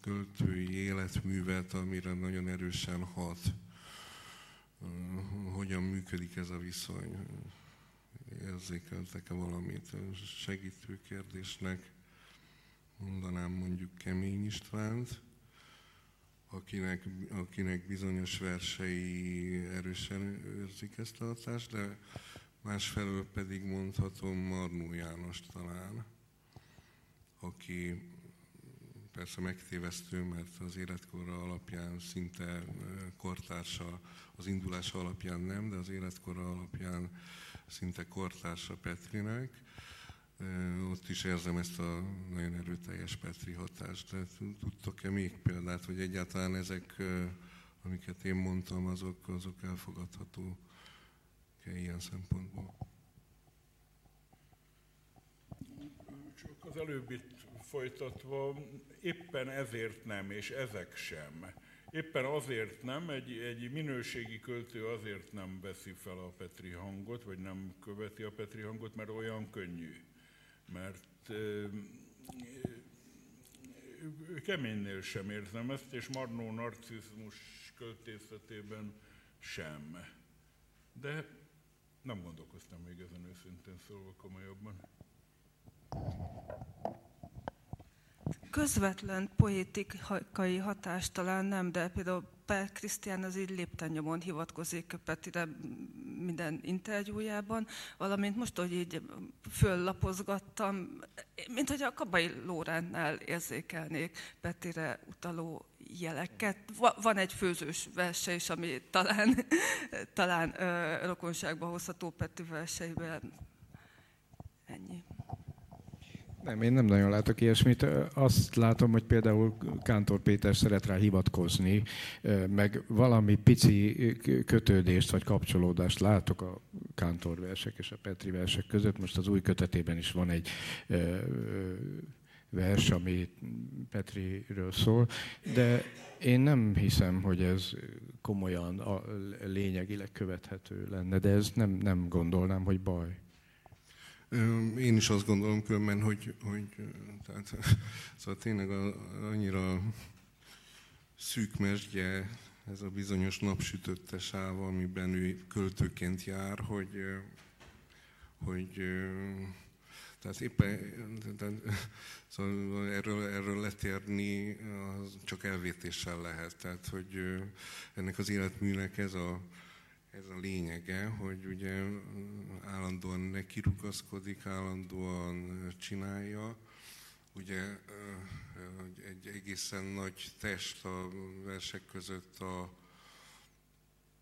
költői életművet, amire nagyon erősen hat? Hogyan működik ez a viszony? Érzékeltek-e valamit? Segítő kérdésnek mondanám mondjuk Kemény Istvánt, akinek, akinek bizonyos versei erősen érzik ezt a hatást, de másfelől pedig mondhatom Marnó Jánost talán, aki persze megtévesztő, mert az életkora alapján szinte kortársa, az indulása alapján nem, de az életkora alapján szinte kortársa Petrinek. Ott is érzem ezt a nagyon erőteljes Petri hatást. De tudtok-e még példát, hogy egyáltalán ezek, amiket én mondtam, azok, azok elfogadhatók-e ilyen szempontból? Csak az előbbit folytatva, éppen ezért nem, és ezek sem. Éppen azért nem, egy, egy minőségi költő azért nem veszi fel a Petri hangot, vagy nem követi a Petri hangot, mert olyan könnyű. Mert ö, Keménynél sem érzem ezt, és Marnó narcizmus költészetében sem. De nem gondolkoztam még ezen őszintén szólva komolyabban. Közvetlen poétikai hatás talán nem, de például Per Krisztián az így lépten nyomon hivatkozik Petire minden interjújában, valamint most, hogy így föllapozgattam, mint hogy a Kabai Lóránnál érzékelnék Petire utaló jeleket. Van egy főzős verse is, ami talán, talán rokonságba hozható Peti verseiben. Ennyi. Nem, én nem nagyon látok ilyesmit. Azt látom, hogy például Kántor Péter szeret rá hivatkozni, meg valami pici kötődést vagy kapcsolódást látok a Kántor versek és a Petri versek között. Most az új kötetében is van egy vers, ami Petriről szól, de én nem hiszem, hogy ez komolyan lényegileg követhető lenne, de ez nem, nem gondolnám, hogy baj. Én is azt gondolom különben, hogy, hogy tehát, szóval tényleg annyira szűk mesdje ez a bizonyos napsütötte sáv, amiben ő költőként jár, hogy, hogy tehát éppen tehát, szóval erről, erről letérni az csak elvétéssel lehet. Tehát, hogy ennek az életműnek ez a Ez a lényege, hogy ugye állandóan nekirugaszkodik, állandóan csinálja. Ugye egy egészen nagy test a versek között a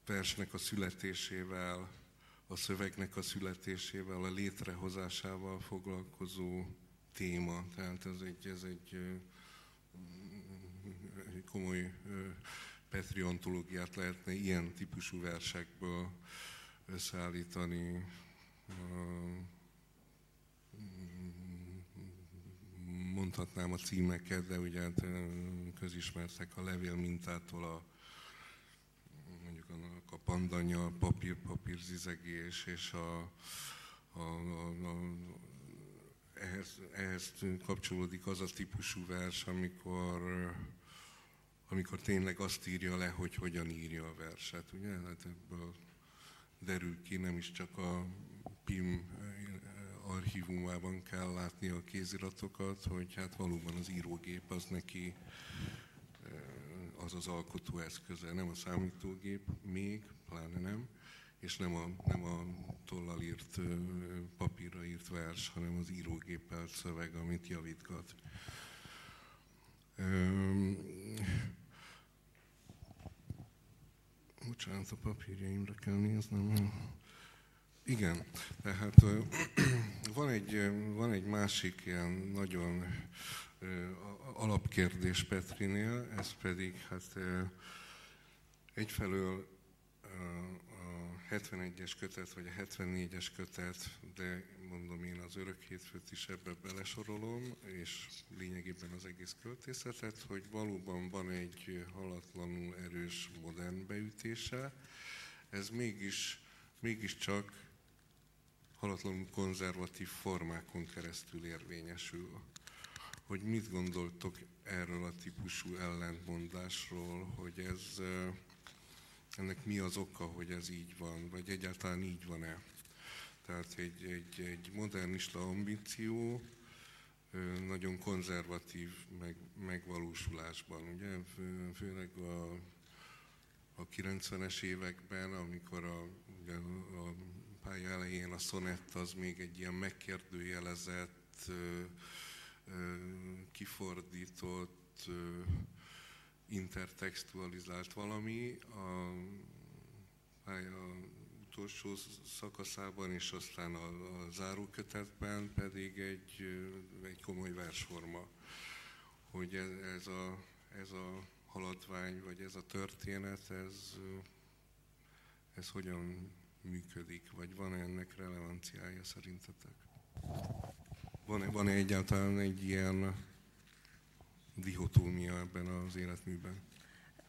versnek a születésével, a szövegnek a születésével, a létrehozásával foglalkozó téma. Tehát ez egy, ez egy, egy komoly... Petri antológiát lehetne ilyen típusú versekből összeállítani. Mondhatnám a címeket, de ugye közismertek a levélmintától a, mondjuk annak a pandanya, papír-papír zizegés, és a, a, a, a, ehhez, ehhez kapcsolódik az a típusú vers, amikor amikor tényleg azt írja le, hogy hogyan írja a verset, ugye? Hát ebből derül ki, nem is csak a Pim archívumában kell látni a kéziratokat, hogy hát valóban az írógép az neki az az alkotóeszköze, nem a számítógép még, pláne nem, és nem a, nem a tollal írt, papírra írt vers, hanem az írógéppel szöveg, amit javítgat. Um, bocsánat, a papírjaimra kell néznem. Igen, tehát uh, van, egy, van egy másik ilyen nagyon uh, alapkérdés Petrinél, ez pedig hát uh, egyfelől uh, a hetvenegyes kötet, vagy a hetvennégyes kötet, de mondom én az Örök hétfőt is ebbe belesorolom, és lényegében az egész költészetet, hogy valóban van egy halatlanul erős modern beütése. Ez mégis, mégiscsak halatlanul konzervatív formákon keresztül érvényesül. Hogy mit gondoltok erről a típusú ellentmondásról, hogy ez, ennek mi az oka, hogy ez így van, vagy egyáltalán így van-e? Tehát egy, egy, egy modernista ambíció nagyon konzervatív meg, megvalósulásban. Ugye? Fő, főleg a, a kilencvenes években, amikor a, a pálya elején a szonett az még egy ilyen megkérdőjelezett, kifordított, intertextualizált valami, a pálya utolsó szakaszában, és aztán a, a zárókötetben pedig egy, egy komoly versforma, hogy ez, ez, a, ez a haladvány, vagy ez a történet, ez, ez hogyan működik, vagy van ennek relevanciája szerintetek? Van-e, van-e egyáltalán egy ilyen dihotómia ebben az életműben?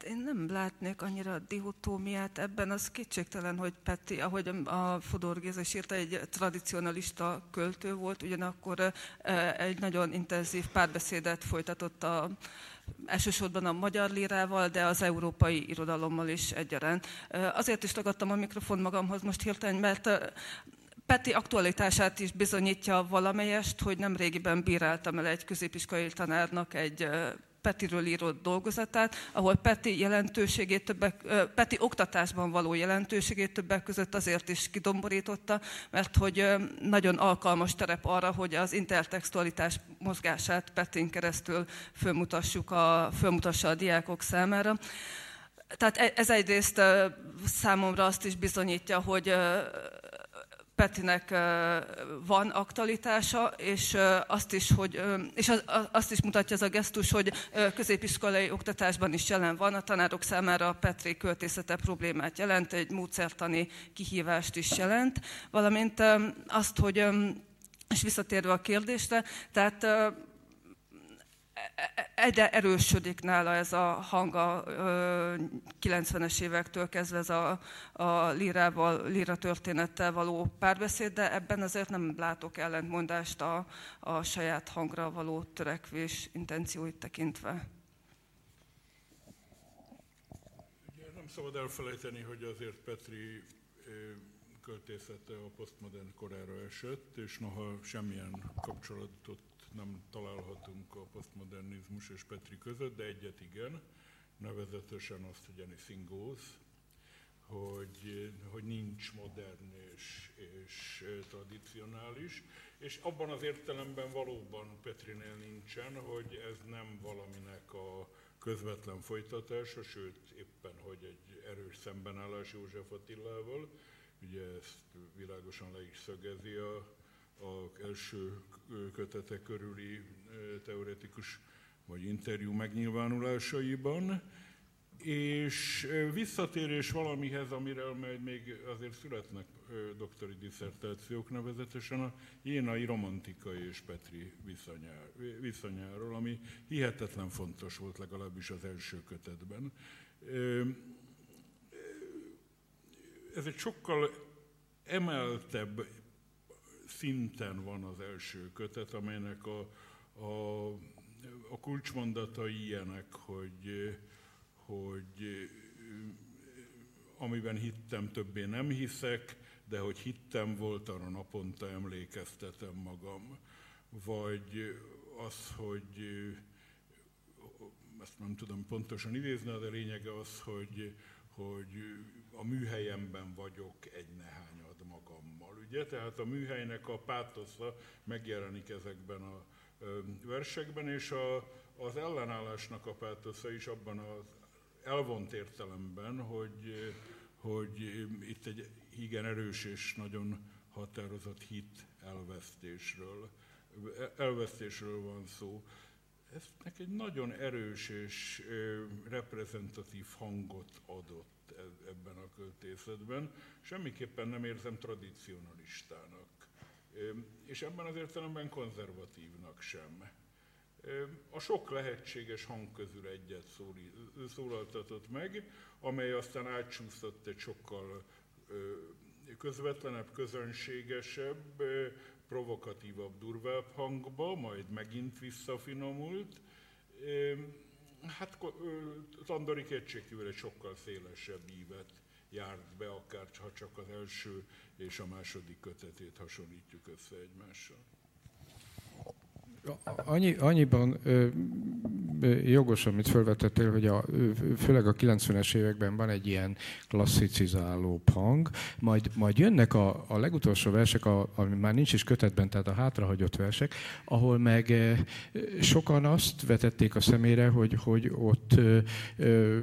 Hát én nem látnék annyira a dihotómiát ebben, az kétségtelen, hogy Peti, ahogy a Fodor Géza is írta, egy tradicionalista költő volt, ugyanakkor egy nagyon intenzív párbeszédet folytatott a, elsősorban a magyar lírával, de az európai irodalommal is egyaránt. Azért is ragadtam a mikrofon magamhoz most hirtelen, mert Peti aktualitását is bizonyítja valamelyest, hogy nemrégiben bíráltam el egy középiskolai tanárnak egy Petiről írott dolgozatát, ahol Peti, jelentőségét többek, Peti oktatásban való jelentőségét többek között azért is kidomborította, mert hogy nagyon alkalmas terep arra, hogy az intertextualitás mozgását Petin keresztül fölmutassuk a, fölmutassa a diákok számára. Tehát ez egyrészt számomra azt is bizonyítja, hogy Petinek van aktualitása, és azt is, hogy, és azt is mutatja ez a gesztus, hogy középiskolai oktatásban is jelen van. A tanárok számára a Petri költészete problémát jelent, egy módszertani kihívást is jelent, valamint azt, hogy, és visszatérve a kérdésre, tehát egyre erősödik nála ez a hang a kilencvenes évektől kezdve, ez a, a lírával, líratörténettel való párbeszéd, de ebben azért nem látok ellentmondást a, a saját hangra való törekvés intencióit tekintve. Ugye nem szabad elfelejteni, hogy azért Petri költészete a posztmodern korára esett, és noha semmilyen kapcsolatot nem találhatunk a posztmodernizmus és Petri között, de egyet igen, nevezetesen azt, hogy anything goes, hogy, hogy nincs modern és, és tradicionális, és abban az értelemben valóban Petrinél nincsen, hogy ez nem valaminek a közvetlen folytatása, sőt éppen, hogy egy erős szembenállás József Attilával, ugye ezt világosan le is szögezi a az első kötete körüli teoretikus vagy interjú megnyilvánulásaiban, és visszatérés valamihez, amiről majd még azért születnek doktori diszertációk, nevezetesen a jénai romantika és Petri viszonyá, viszonyáról, ami hihetetlen fontos volt legalábbis az első kötetben. Ez egy sokkal emeltebb szinten van az első kötet, amelynek a, a, a kulcsmondatai ilyenek, hogy, hogy amiben hittem, többé nem hiszek, de hogy hittem volt, arra naponta emlékeztetem magam. Vagy az, hogy, ezt nem tudom pontosan idézni, de a lényege az, hogy, hogy a műhelyemben vagyok egy nehány magammal. Ugye? Tehát a műhelynek a pátosza megjelenik ezekben a versekben, és a, az ellenállásnak a pátosza is abban az elvont értelemben, hogy, hogy itt egy igen erős és nagyon határozott hit elvesztésről, elvesztésről van szó. Eznek egy nagyon erős és reprezentatív hangot adott ebben a költészetben, semmiképpen nem érzem tradicionalistának, és ebben az értelemben konzervatívnak sem. A sok lehetséges hang közül egyet szólaltatott meg, amely aztán átsúsztott egy sokkal közvetlenebb, közönségesebb, provokatívabb, durvább hangba, majd megint visszafinomult. Hát Tandori kétségkívül egy sokkal szélesebb ívet járt be, akár ha csak az első és a második kötetét hasonlítjuk össze egymással. Annyi, annyiban ö, jogos, amit felvetettél, hogy a, főleg a kilencvenes években van egy ilyen klasszicizáló hang, majd, majd jönnek a, a legutolsó versek, a, ami már nincs is kötetben, tehát a hátrahagyott versek, ahol meg ö, sokan azt vetették a szemére, hogy, hogy ott ö, ö,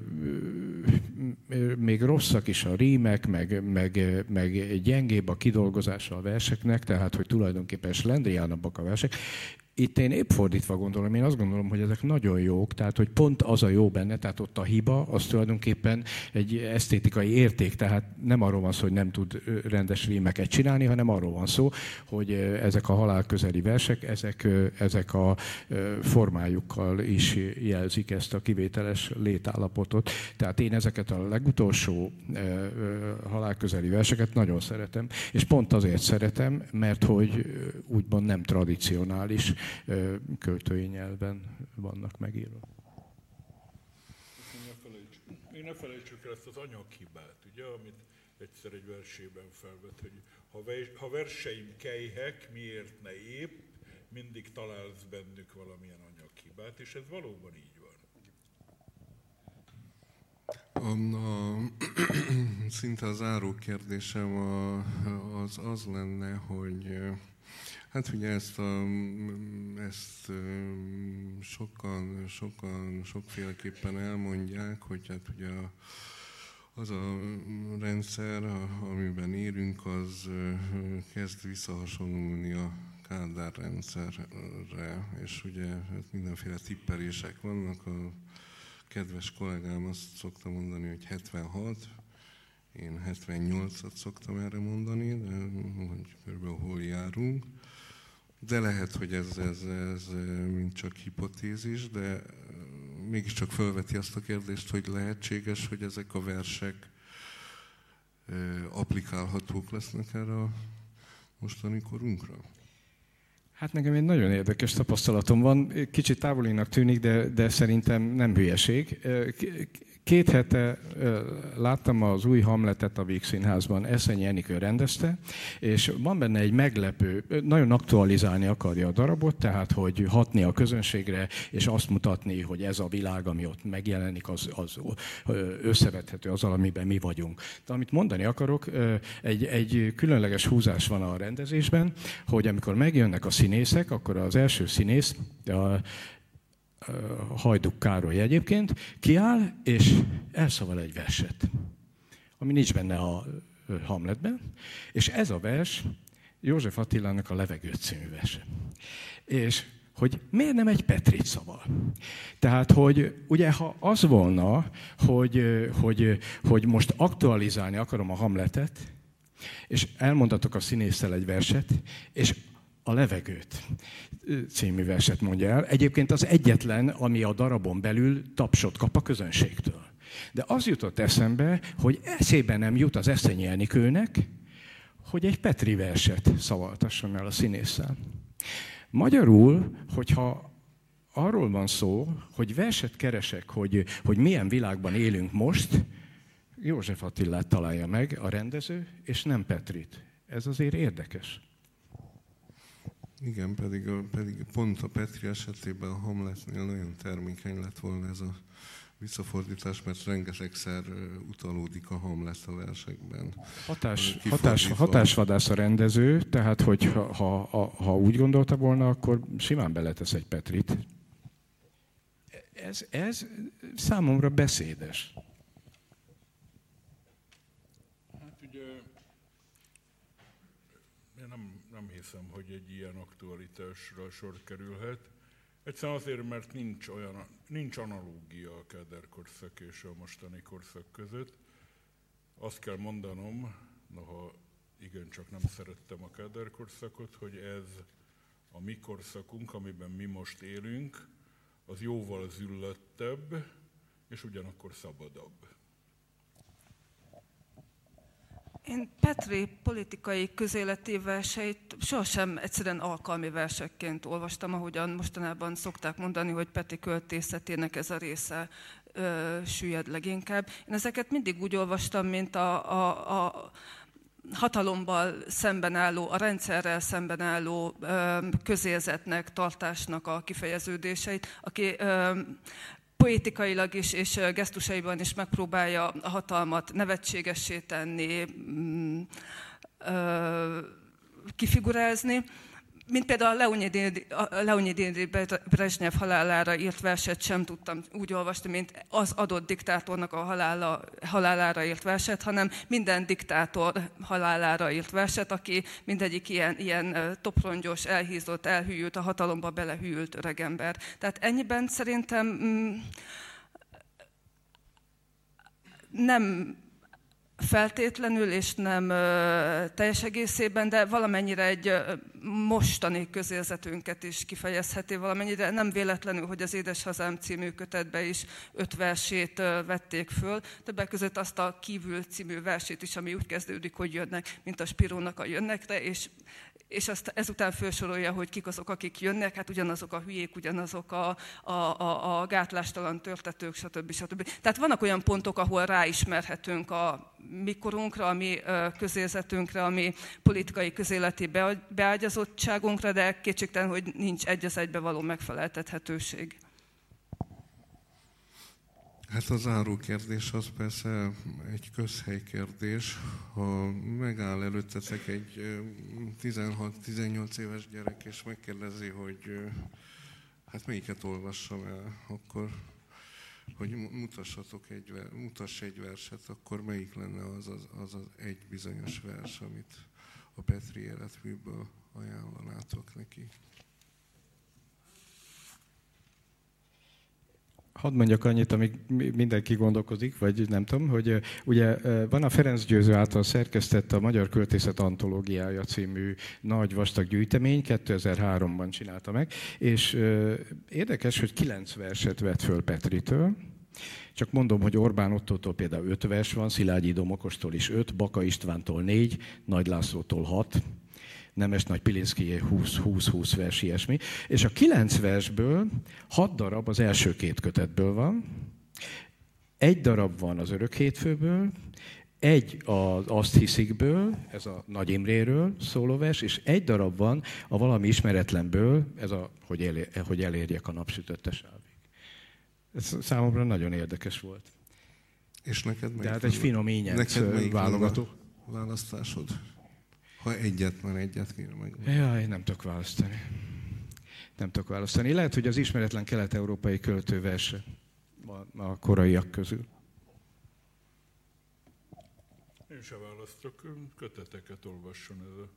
ö, még rosszak is a rímek, meg, meg, meg gyengébb a kidolgozása a verseknek, tehát hogy tulajdonképpen slendriánabbak a versek. Itt én épp fordítva gondolom, én azt gondolom, hogy ezek nagyon jók, tehát hogy pont az a jó benne, tehát ott a hiba, az tulajdonképpen egy esztétikai érték, tehát nem arról van szó, hogy nem tud rendes filmeket csinálni, hanem arról van szó, hogy ezek a halálközeli versek, ezek, ezek a formájukkal is jelzik ezt a kivételes létállapotot. Tehát én ezeket a legutolsó halálközeli verseket nagyon szeretem, és pont azért szeretem, mert hogy úgymond nem tradicionális költői nyelven vannak megírva. Még ne felejtsük el ezt az anyaghibát, ugye, amit egyszer egy versében felvet, hogy ha verseim kelyhek, miért ne épp, mindig találsz bennük valamilyen anyaghibát, és ez valóban így van. A, a, szinte a záró kérdésem a, az az lenne, hogy hát ugye ezt, a, ezt sokan, sokan, sokféleképpen elmondják, hogy hát ugye a, az a rendszer, amiben élünk, az kezd visszahasonlulni a Kádár rendszerre, és ugye hát mindenféle tippelések vannak. A kedves kollégám azt szokta mondani, hogy hetvenhat, én hetvennyolcat szoktam erre mondani, de hogy körülbelül hol járunk. De lehet, hogy ez, ez, ez mind csak hipotézis, de mégiscsak felveti azt a kérdést, hogy lehetséges, hogy ezek a versek applikálhatók lesznek erre a mostani korunkra. Hát nekem egy nagyon érdekes tapasztalatom van, kicsit távolinak tűnik, de, de szerintem nem hülyeség. Két hete láttam az új Hamletet a Víg Színházban, Eszenyi Enikő rendezte, és van benne egy meglepő, nagyon aktualizálni akarja a darabot, tehát hogy hatni a közönségre, és azt mutatni, hogy ez a világ, ami ott megjelenik, az, az összevethető azzal, amiben mi vagyunk. De amit mondani akarok, egy, egy különleges húzás van a rendezésben, hogy amikor megjönnek a színészek, akkor az első színész, a Hajduk Károly egyébként, kiáll és elszavar egy verset, ami nincs benne a Hamletben, és ez a vers József Attilának a Levegőt című verse. És hogy miért nem egy Petrit szaval? Tehát, hogy ugye ha az volna, hogy, hogy, hogy most aktualizálni akarom a Hamletet, és elmondatok a színésszel egy verset, és a Levegőt című verset mondja el. Egyébként az egyetlen, ami a darabon belül tapsot kap a közönségtől. De az jutott eszembe, hogy eszébe nem jut az Eszenyi Enikőnek, hogy egy Petri verset szavaltasson el a színésszel. Magyarul, hogyha arról van szó, hogy verset keresek, hogy, hogy milyen világban élünk most, József Attilát találja meg a rendező, és nem Petrit. Ez azért érdekes. Igen, pedig, a, pedig pont a Petri esetében a Hamletnél nagyon termékeny lett volna ez a visszafordítás, mert rengetegszer utalódik a Hamlet a versekben. Hatás, hatás, hatásvadász a rendező, tehát hogy ha, ha, ha úgy gondolta volna, akkor simán beletesz egy Petrit. Ez, ez számomra beszédes. Hiszem, hogy egy ilyen aktualitásra sor kerülhet. Egyszerűen azért, mert nincs, olyan, nincs analógia a Kádár korszak és a mostani korszak között. Azt kell mondanom, noha igencsak nem szerettem a Kádár korszakot, hogy ez a mi korszakunk, amiben mi most élünk, az jóval züllöttebb és ugyanakkor szabadabb. Én Petri politikai közéleti verseit sohasem egyszerűen alkalmi versekként olvastam, ahogyan mostanában szokták mondani, hogy Petri költészetének ez a része ö, süllyed leginkább. Én ezeket mindig úgy olvastam, mint a, a, a hatalommal szemben álló, a rendszerrel szemben álló ö, közérzetnek, tartásnak a kifejeződéseit, aki... Ö, poétikailag is és gesztusaiban is megpróbálja a hatalmat nevetségessé tenni, kifigurázni. Mint például a Leonid Brezsnyev halálára írt verset sem tudtam úgy olvasni, mint az adott diktátornak a halála, halálára írt verset, hanem minden diktátor halálára írt verset, aki mindegyik ilyen, ilyen toprongyos, elhízott, elhűlt, a hatalomba belehűlt öregember. Tehát ennyiben szerintem mm, nem... feltétlenül, és nem ö, teljes egészében, de valamennyire egy ö, mostani közérzetünket is kifejezheti valamennyire. Nem véletlenül, hogy az Édes Hazám című kötetbe is öt versét ö, vették föl. Többek között azt a Kívül című versét is, ami úgy kezdődik, hogy jönnek, mint a Spirónak a Jönnekre, és, és azt ezután felsorolja, hogy kik azok, akik jönnek, hát ugyanazok a hülyék, ugyanazok a, a, a, a gátlástalan törtetők, stb. stb. Tehát vannak olyan pontok, ahol ráismerhetünk a mikorunkra, a mi közérzetünkre, a mi politikai közéleti beágyazottságunkra, de kétségtelen, hogy nincs egy az egybe való megfeleltethetőség. Hát a záró kérdés az persze egy közhely kérdés. Ha megáll előttetek egy tizenhat-tizennyolc éves gyerek, és megkérdezi, hogy hát melyiket olvassam el, akkor... hogy mutassatok egy, mutass egy verset, akkor melyik lenne az az, az az egy bizonyos vers, amit a Petri életműből ajánlanátok neki? Hadd mondjak annyit, amíg mindenki gondolkodik, vagy nem tudom, hogy ugye van a Ferenc Győző által szerkesztett a Magyar Költészet Antológiája című nagy vastag gyűjtemény, kétezer-háromban csinálta meg, és érdekes, hogy kilenc verset vett föl Petritől. Csak mondom, hogy Orbán Ottótól például öt vers van, Szilágyi Domokostól is öt, Baka Istvántól négy, Nagy Lászlótól hat, Nemes Nagy Pilinszkijé húsz-húsz vers, ilyesmi. És a kilenc versből hat darab az első két kötetből van, egy darab van az Örök hétfőből, egy az Azt hiszikből, ez a Nagy Imréről szóló vers, és egy darab van a Valami ismeretlenből, ez a Hogy, elér, hogy elérjek a napsütötte sávig. Ez számomra nagyon érdekes volt. És neked melyik? De hát egy finom ínyenc válogató. Választásod? Ha egyet, már egyet kéne meg. Jaj, nem tudok választani. Nem tudok választani. Lehet, hogy az ismeretlen kelet-európai költő verse a koraiak közül. Én sem választok, köteteket olvasson ez a,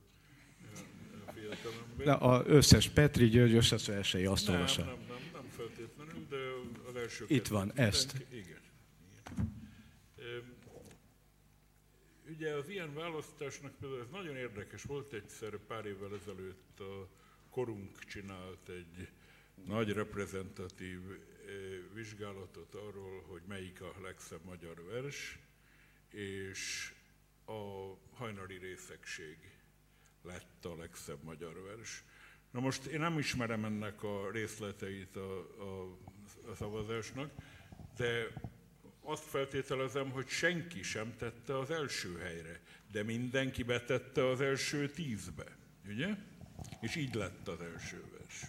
a fiatalember. Na, az összes Petri György összes versei azt nem, olvassa. Nem, nem, nem feltétlenül, de az első itt van, mindenki. Ezt. Igen. Igen. Ugye az ilyen választásnak például ez nagyon érdekes volt, egyszer pár évvel ezelőtt a Korunk csinált egy nagy reprezentatív vizsgálatot arról, hogy melyik a legszebb magyar vers, és a Hajnali részegség lett a legszebb magyar vers. Na most én nem ismerem ennek a részleteit a, a, a szavazásnak, de azt feltételezem, hogy senki sem tette az első helyre, de mindenki betette az első tízbe, ugye? És így lett az első vers.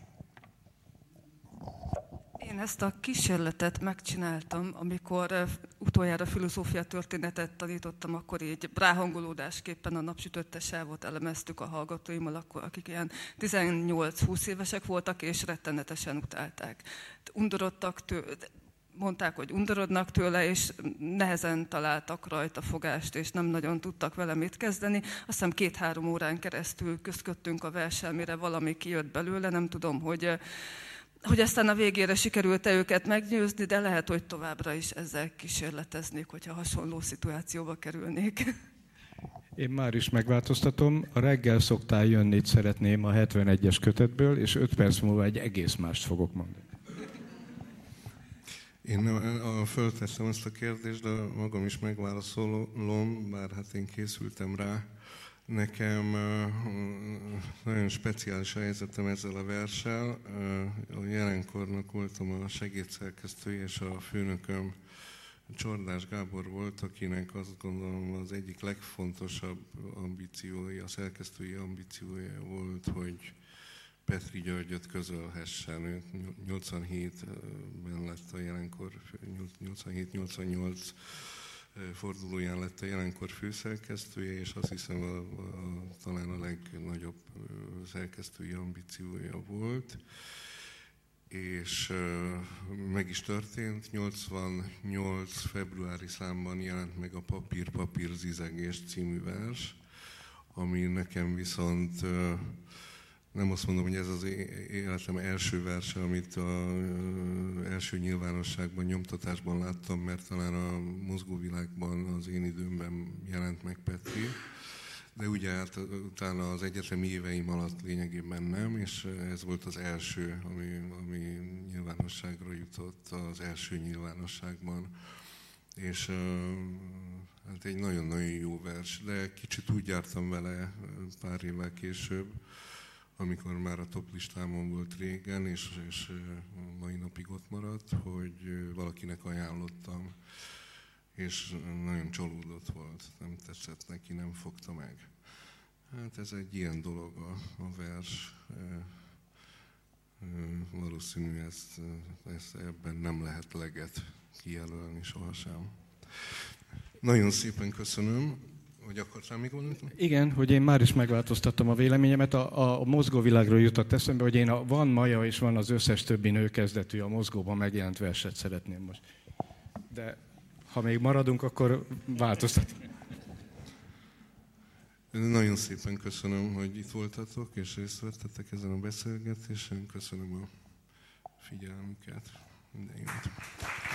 Én ezt a kísérletet megcsináltam, amikor utoljára filozófia történetet tanítottam, akkor így ráhangolódásképpen a napsütötte sávot elemeztük a hallgatóimmal, akkor, akik ilyen tizennyolc-húsz évesek voltak, és rettenetesen utálták. Undorodtak tőle. Mondták, hogy undorodnak tőle, és nehezen találtak rajta fogást, és nem nagyon tudtak vele mit kezdeni. Azt hiszem két-három órán keresztül küzdöttünk a verssel, mire valami kijött belőle, nem tudom, hogy, hogy aztán a végére sikerült-e őket meggyőzni, de lehet, hogy továbbra is ezzel kísérleteznék, hogyha hasonló szituációba kerülnék. Én már is megváltoztatom, a Reggel szoktál jönni, szeretném a hetvenegyes kötetből, és öt perc múlva egy egész mást fogok mondani. Én fölteszem ezt a kérdést, de magam is megválaszolom, bár hát én készültem rá. Nekem nagyon speciális a helyzetem ezzel a verssel. A Jelenkornak voltam a segédszerkesztője, és a főnököm Csordás Gábor volt, akinek azt gondolom az egyik legfontosabb ambíciója, a szerkesztői ambíciója volt, hogy Petri Györgyöt közölhessen. nyolcvanhétben lett a Jelenkor, nyolcvanhét-nyolcvannyolc fordulóján lett a Jelenkor főszerkesztője, és azt hiszem a, a, talán a legnagyobb szerkesztői ambíciója volt. És meg is történt, nyolcvannyolc februári számban jelent meg a Papír-papír zizegés című vers, ami nekem viszont, nem azt mondom, hogy ez az életem első verse, amit az első nyilvánosságban, nyomtatásban láttam, mert talán a Mozgóvilágban az én időmben jelent meg Peti. De ugye hát utána az egyetemi éveim alatt lényegében nem, és ez volt az első, ami, ami nyilvánosságra jutott, az első nyilvánosságban. És hát egy nagyon-nagyon jó vers, de kicsit úgy jártam vele pár évvel később, amikor már a top listámon volt régen, és, és mai napig ott maradt, hogy valakinek ajánlottam. És nagyon csalódott volt, nem tetszett neki, nem fogta meg. Hát ez egy ilyen dolog a, a vers, e, e, valószínű ezt, ezt ebben nem lehet leget kijelölni sohasem. Nagyon szépen köszönöm, hogy akartál még valamit? Igen, hogy én már is megváltoztattam a véleményemet, a, a Mozgóvilágról jutott eszembe, hogy én a Van Maja és van az összes többi nőkezdetű a Mozgóban megjelent verset szeretném most. De ha még maradunk, akkor változtatunk. Nagyon szépen köszönöm, hogy itt voltatok, és részt vettetek ezen a beszélgetésen. Köszönöm a figyelmüket. Minden jót.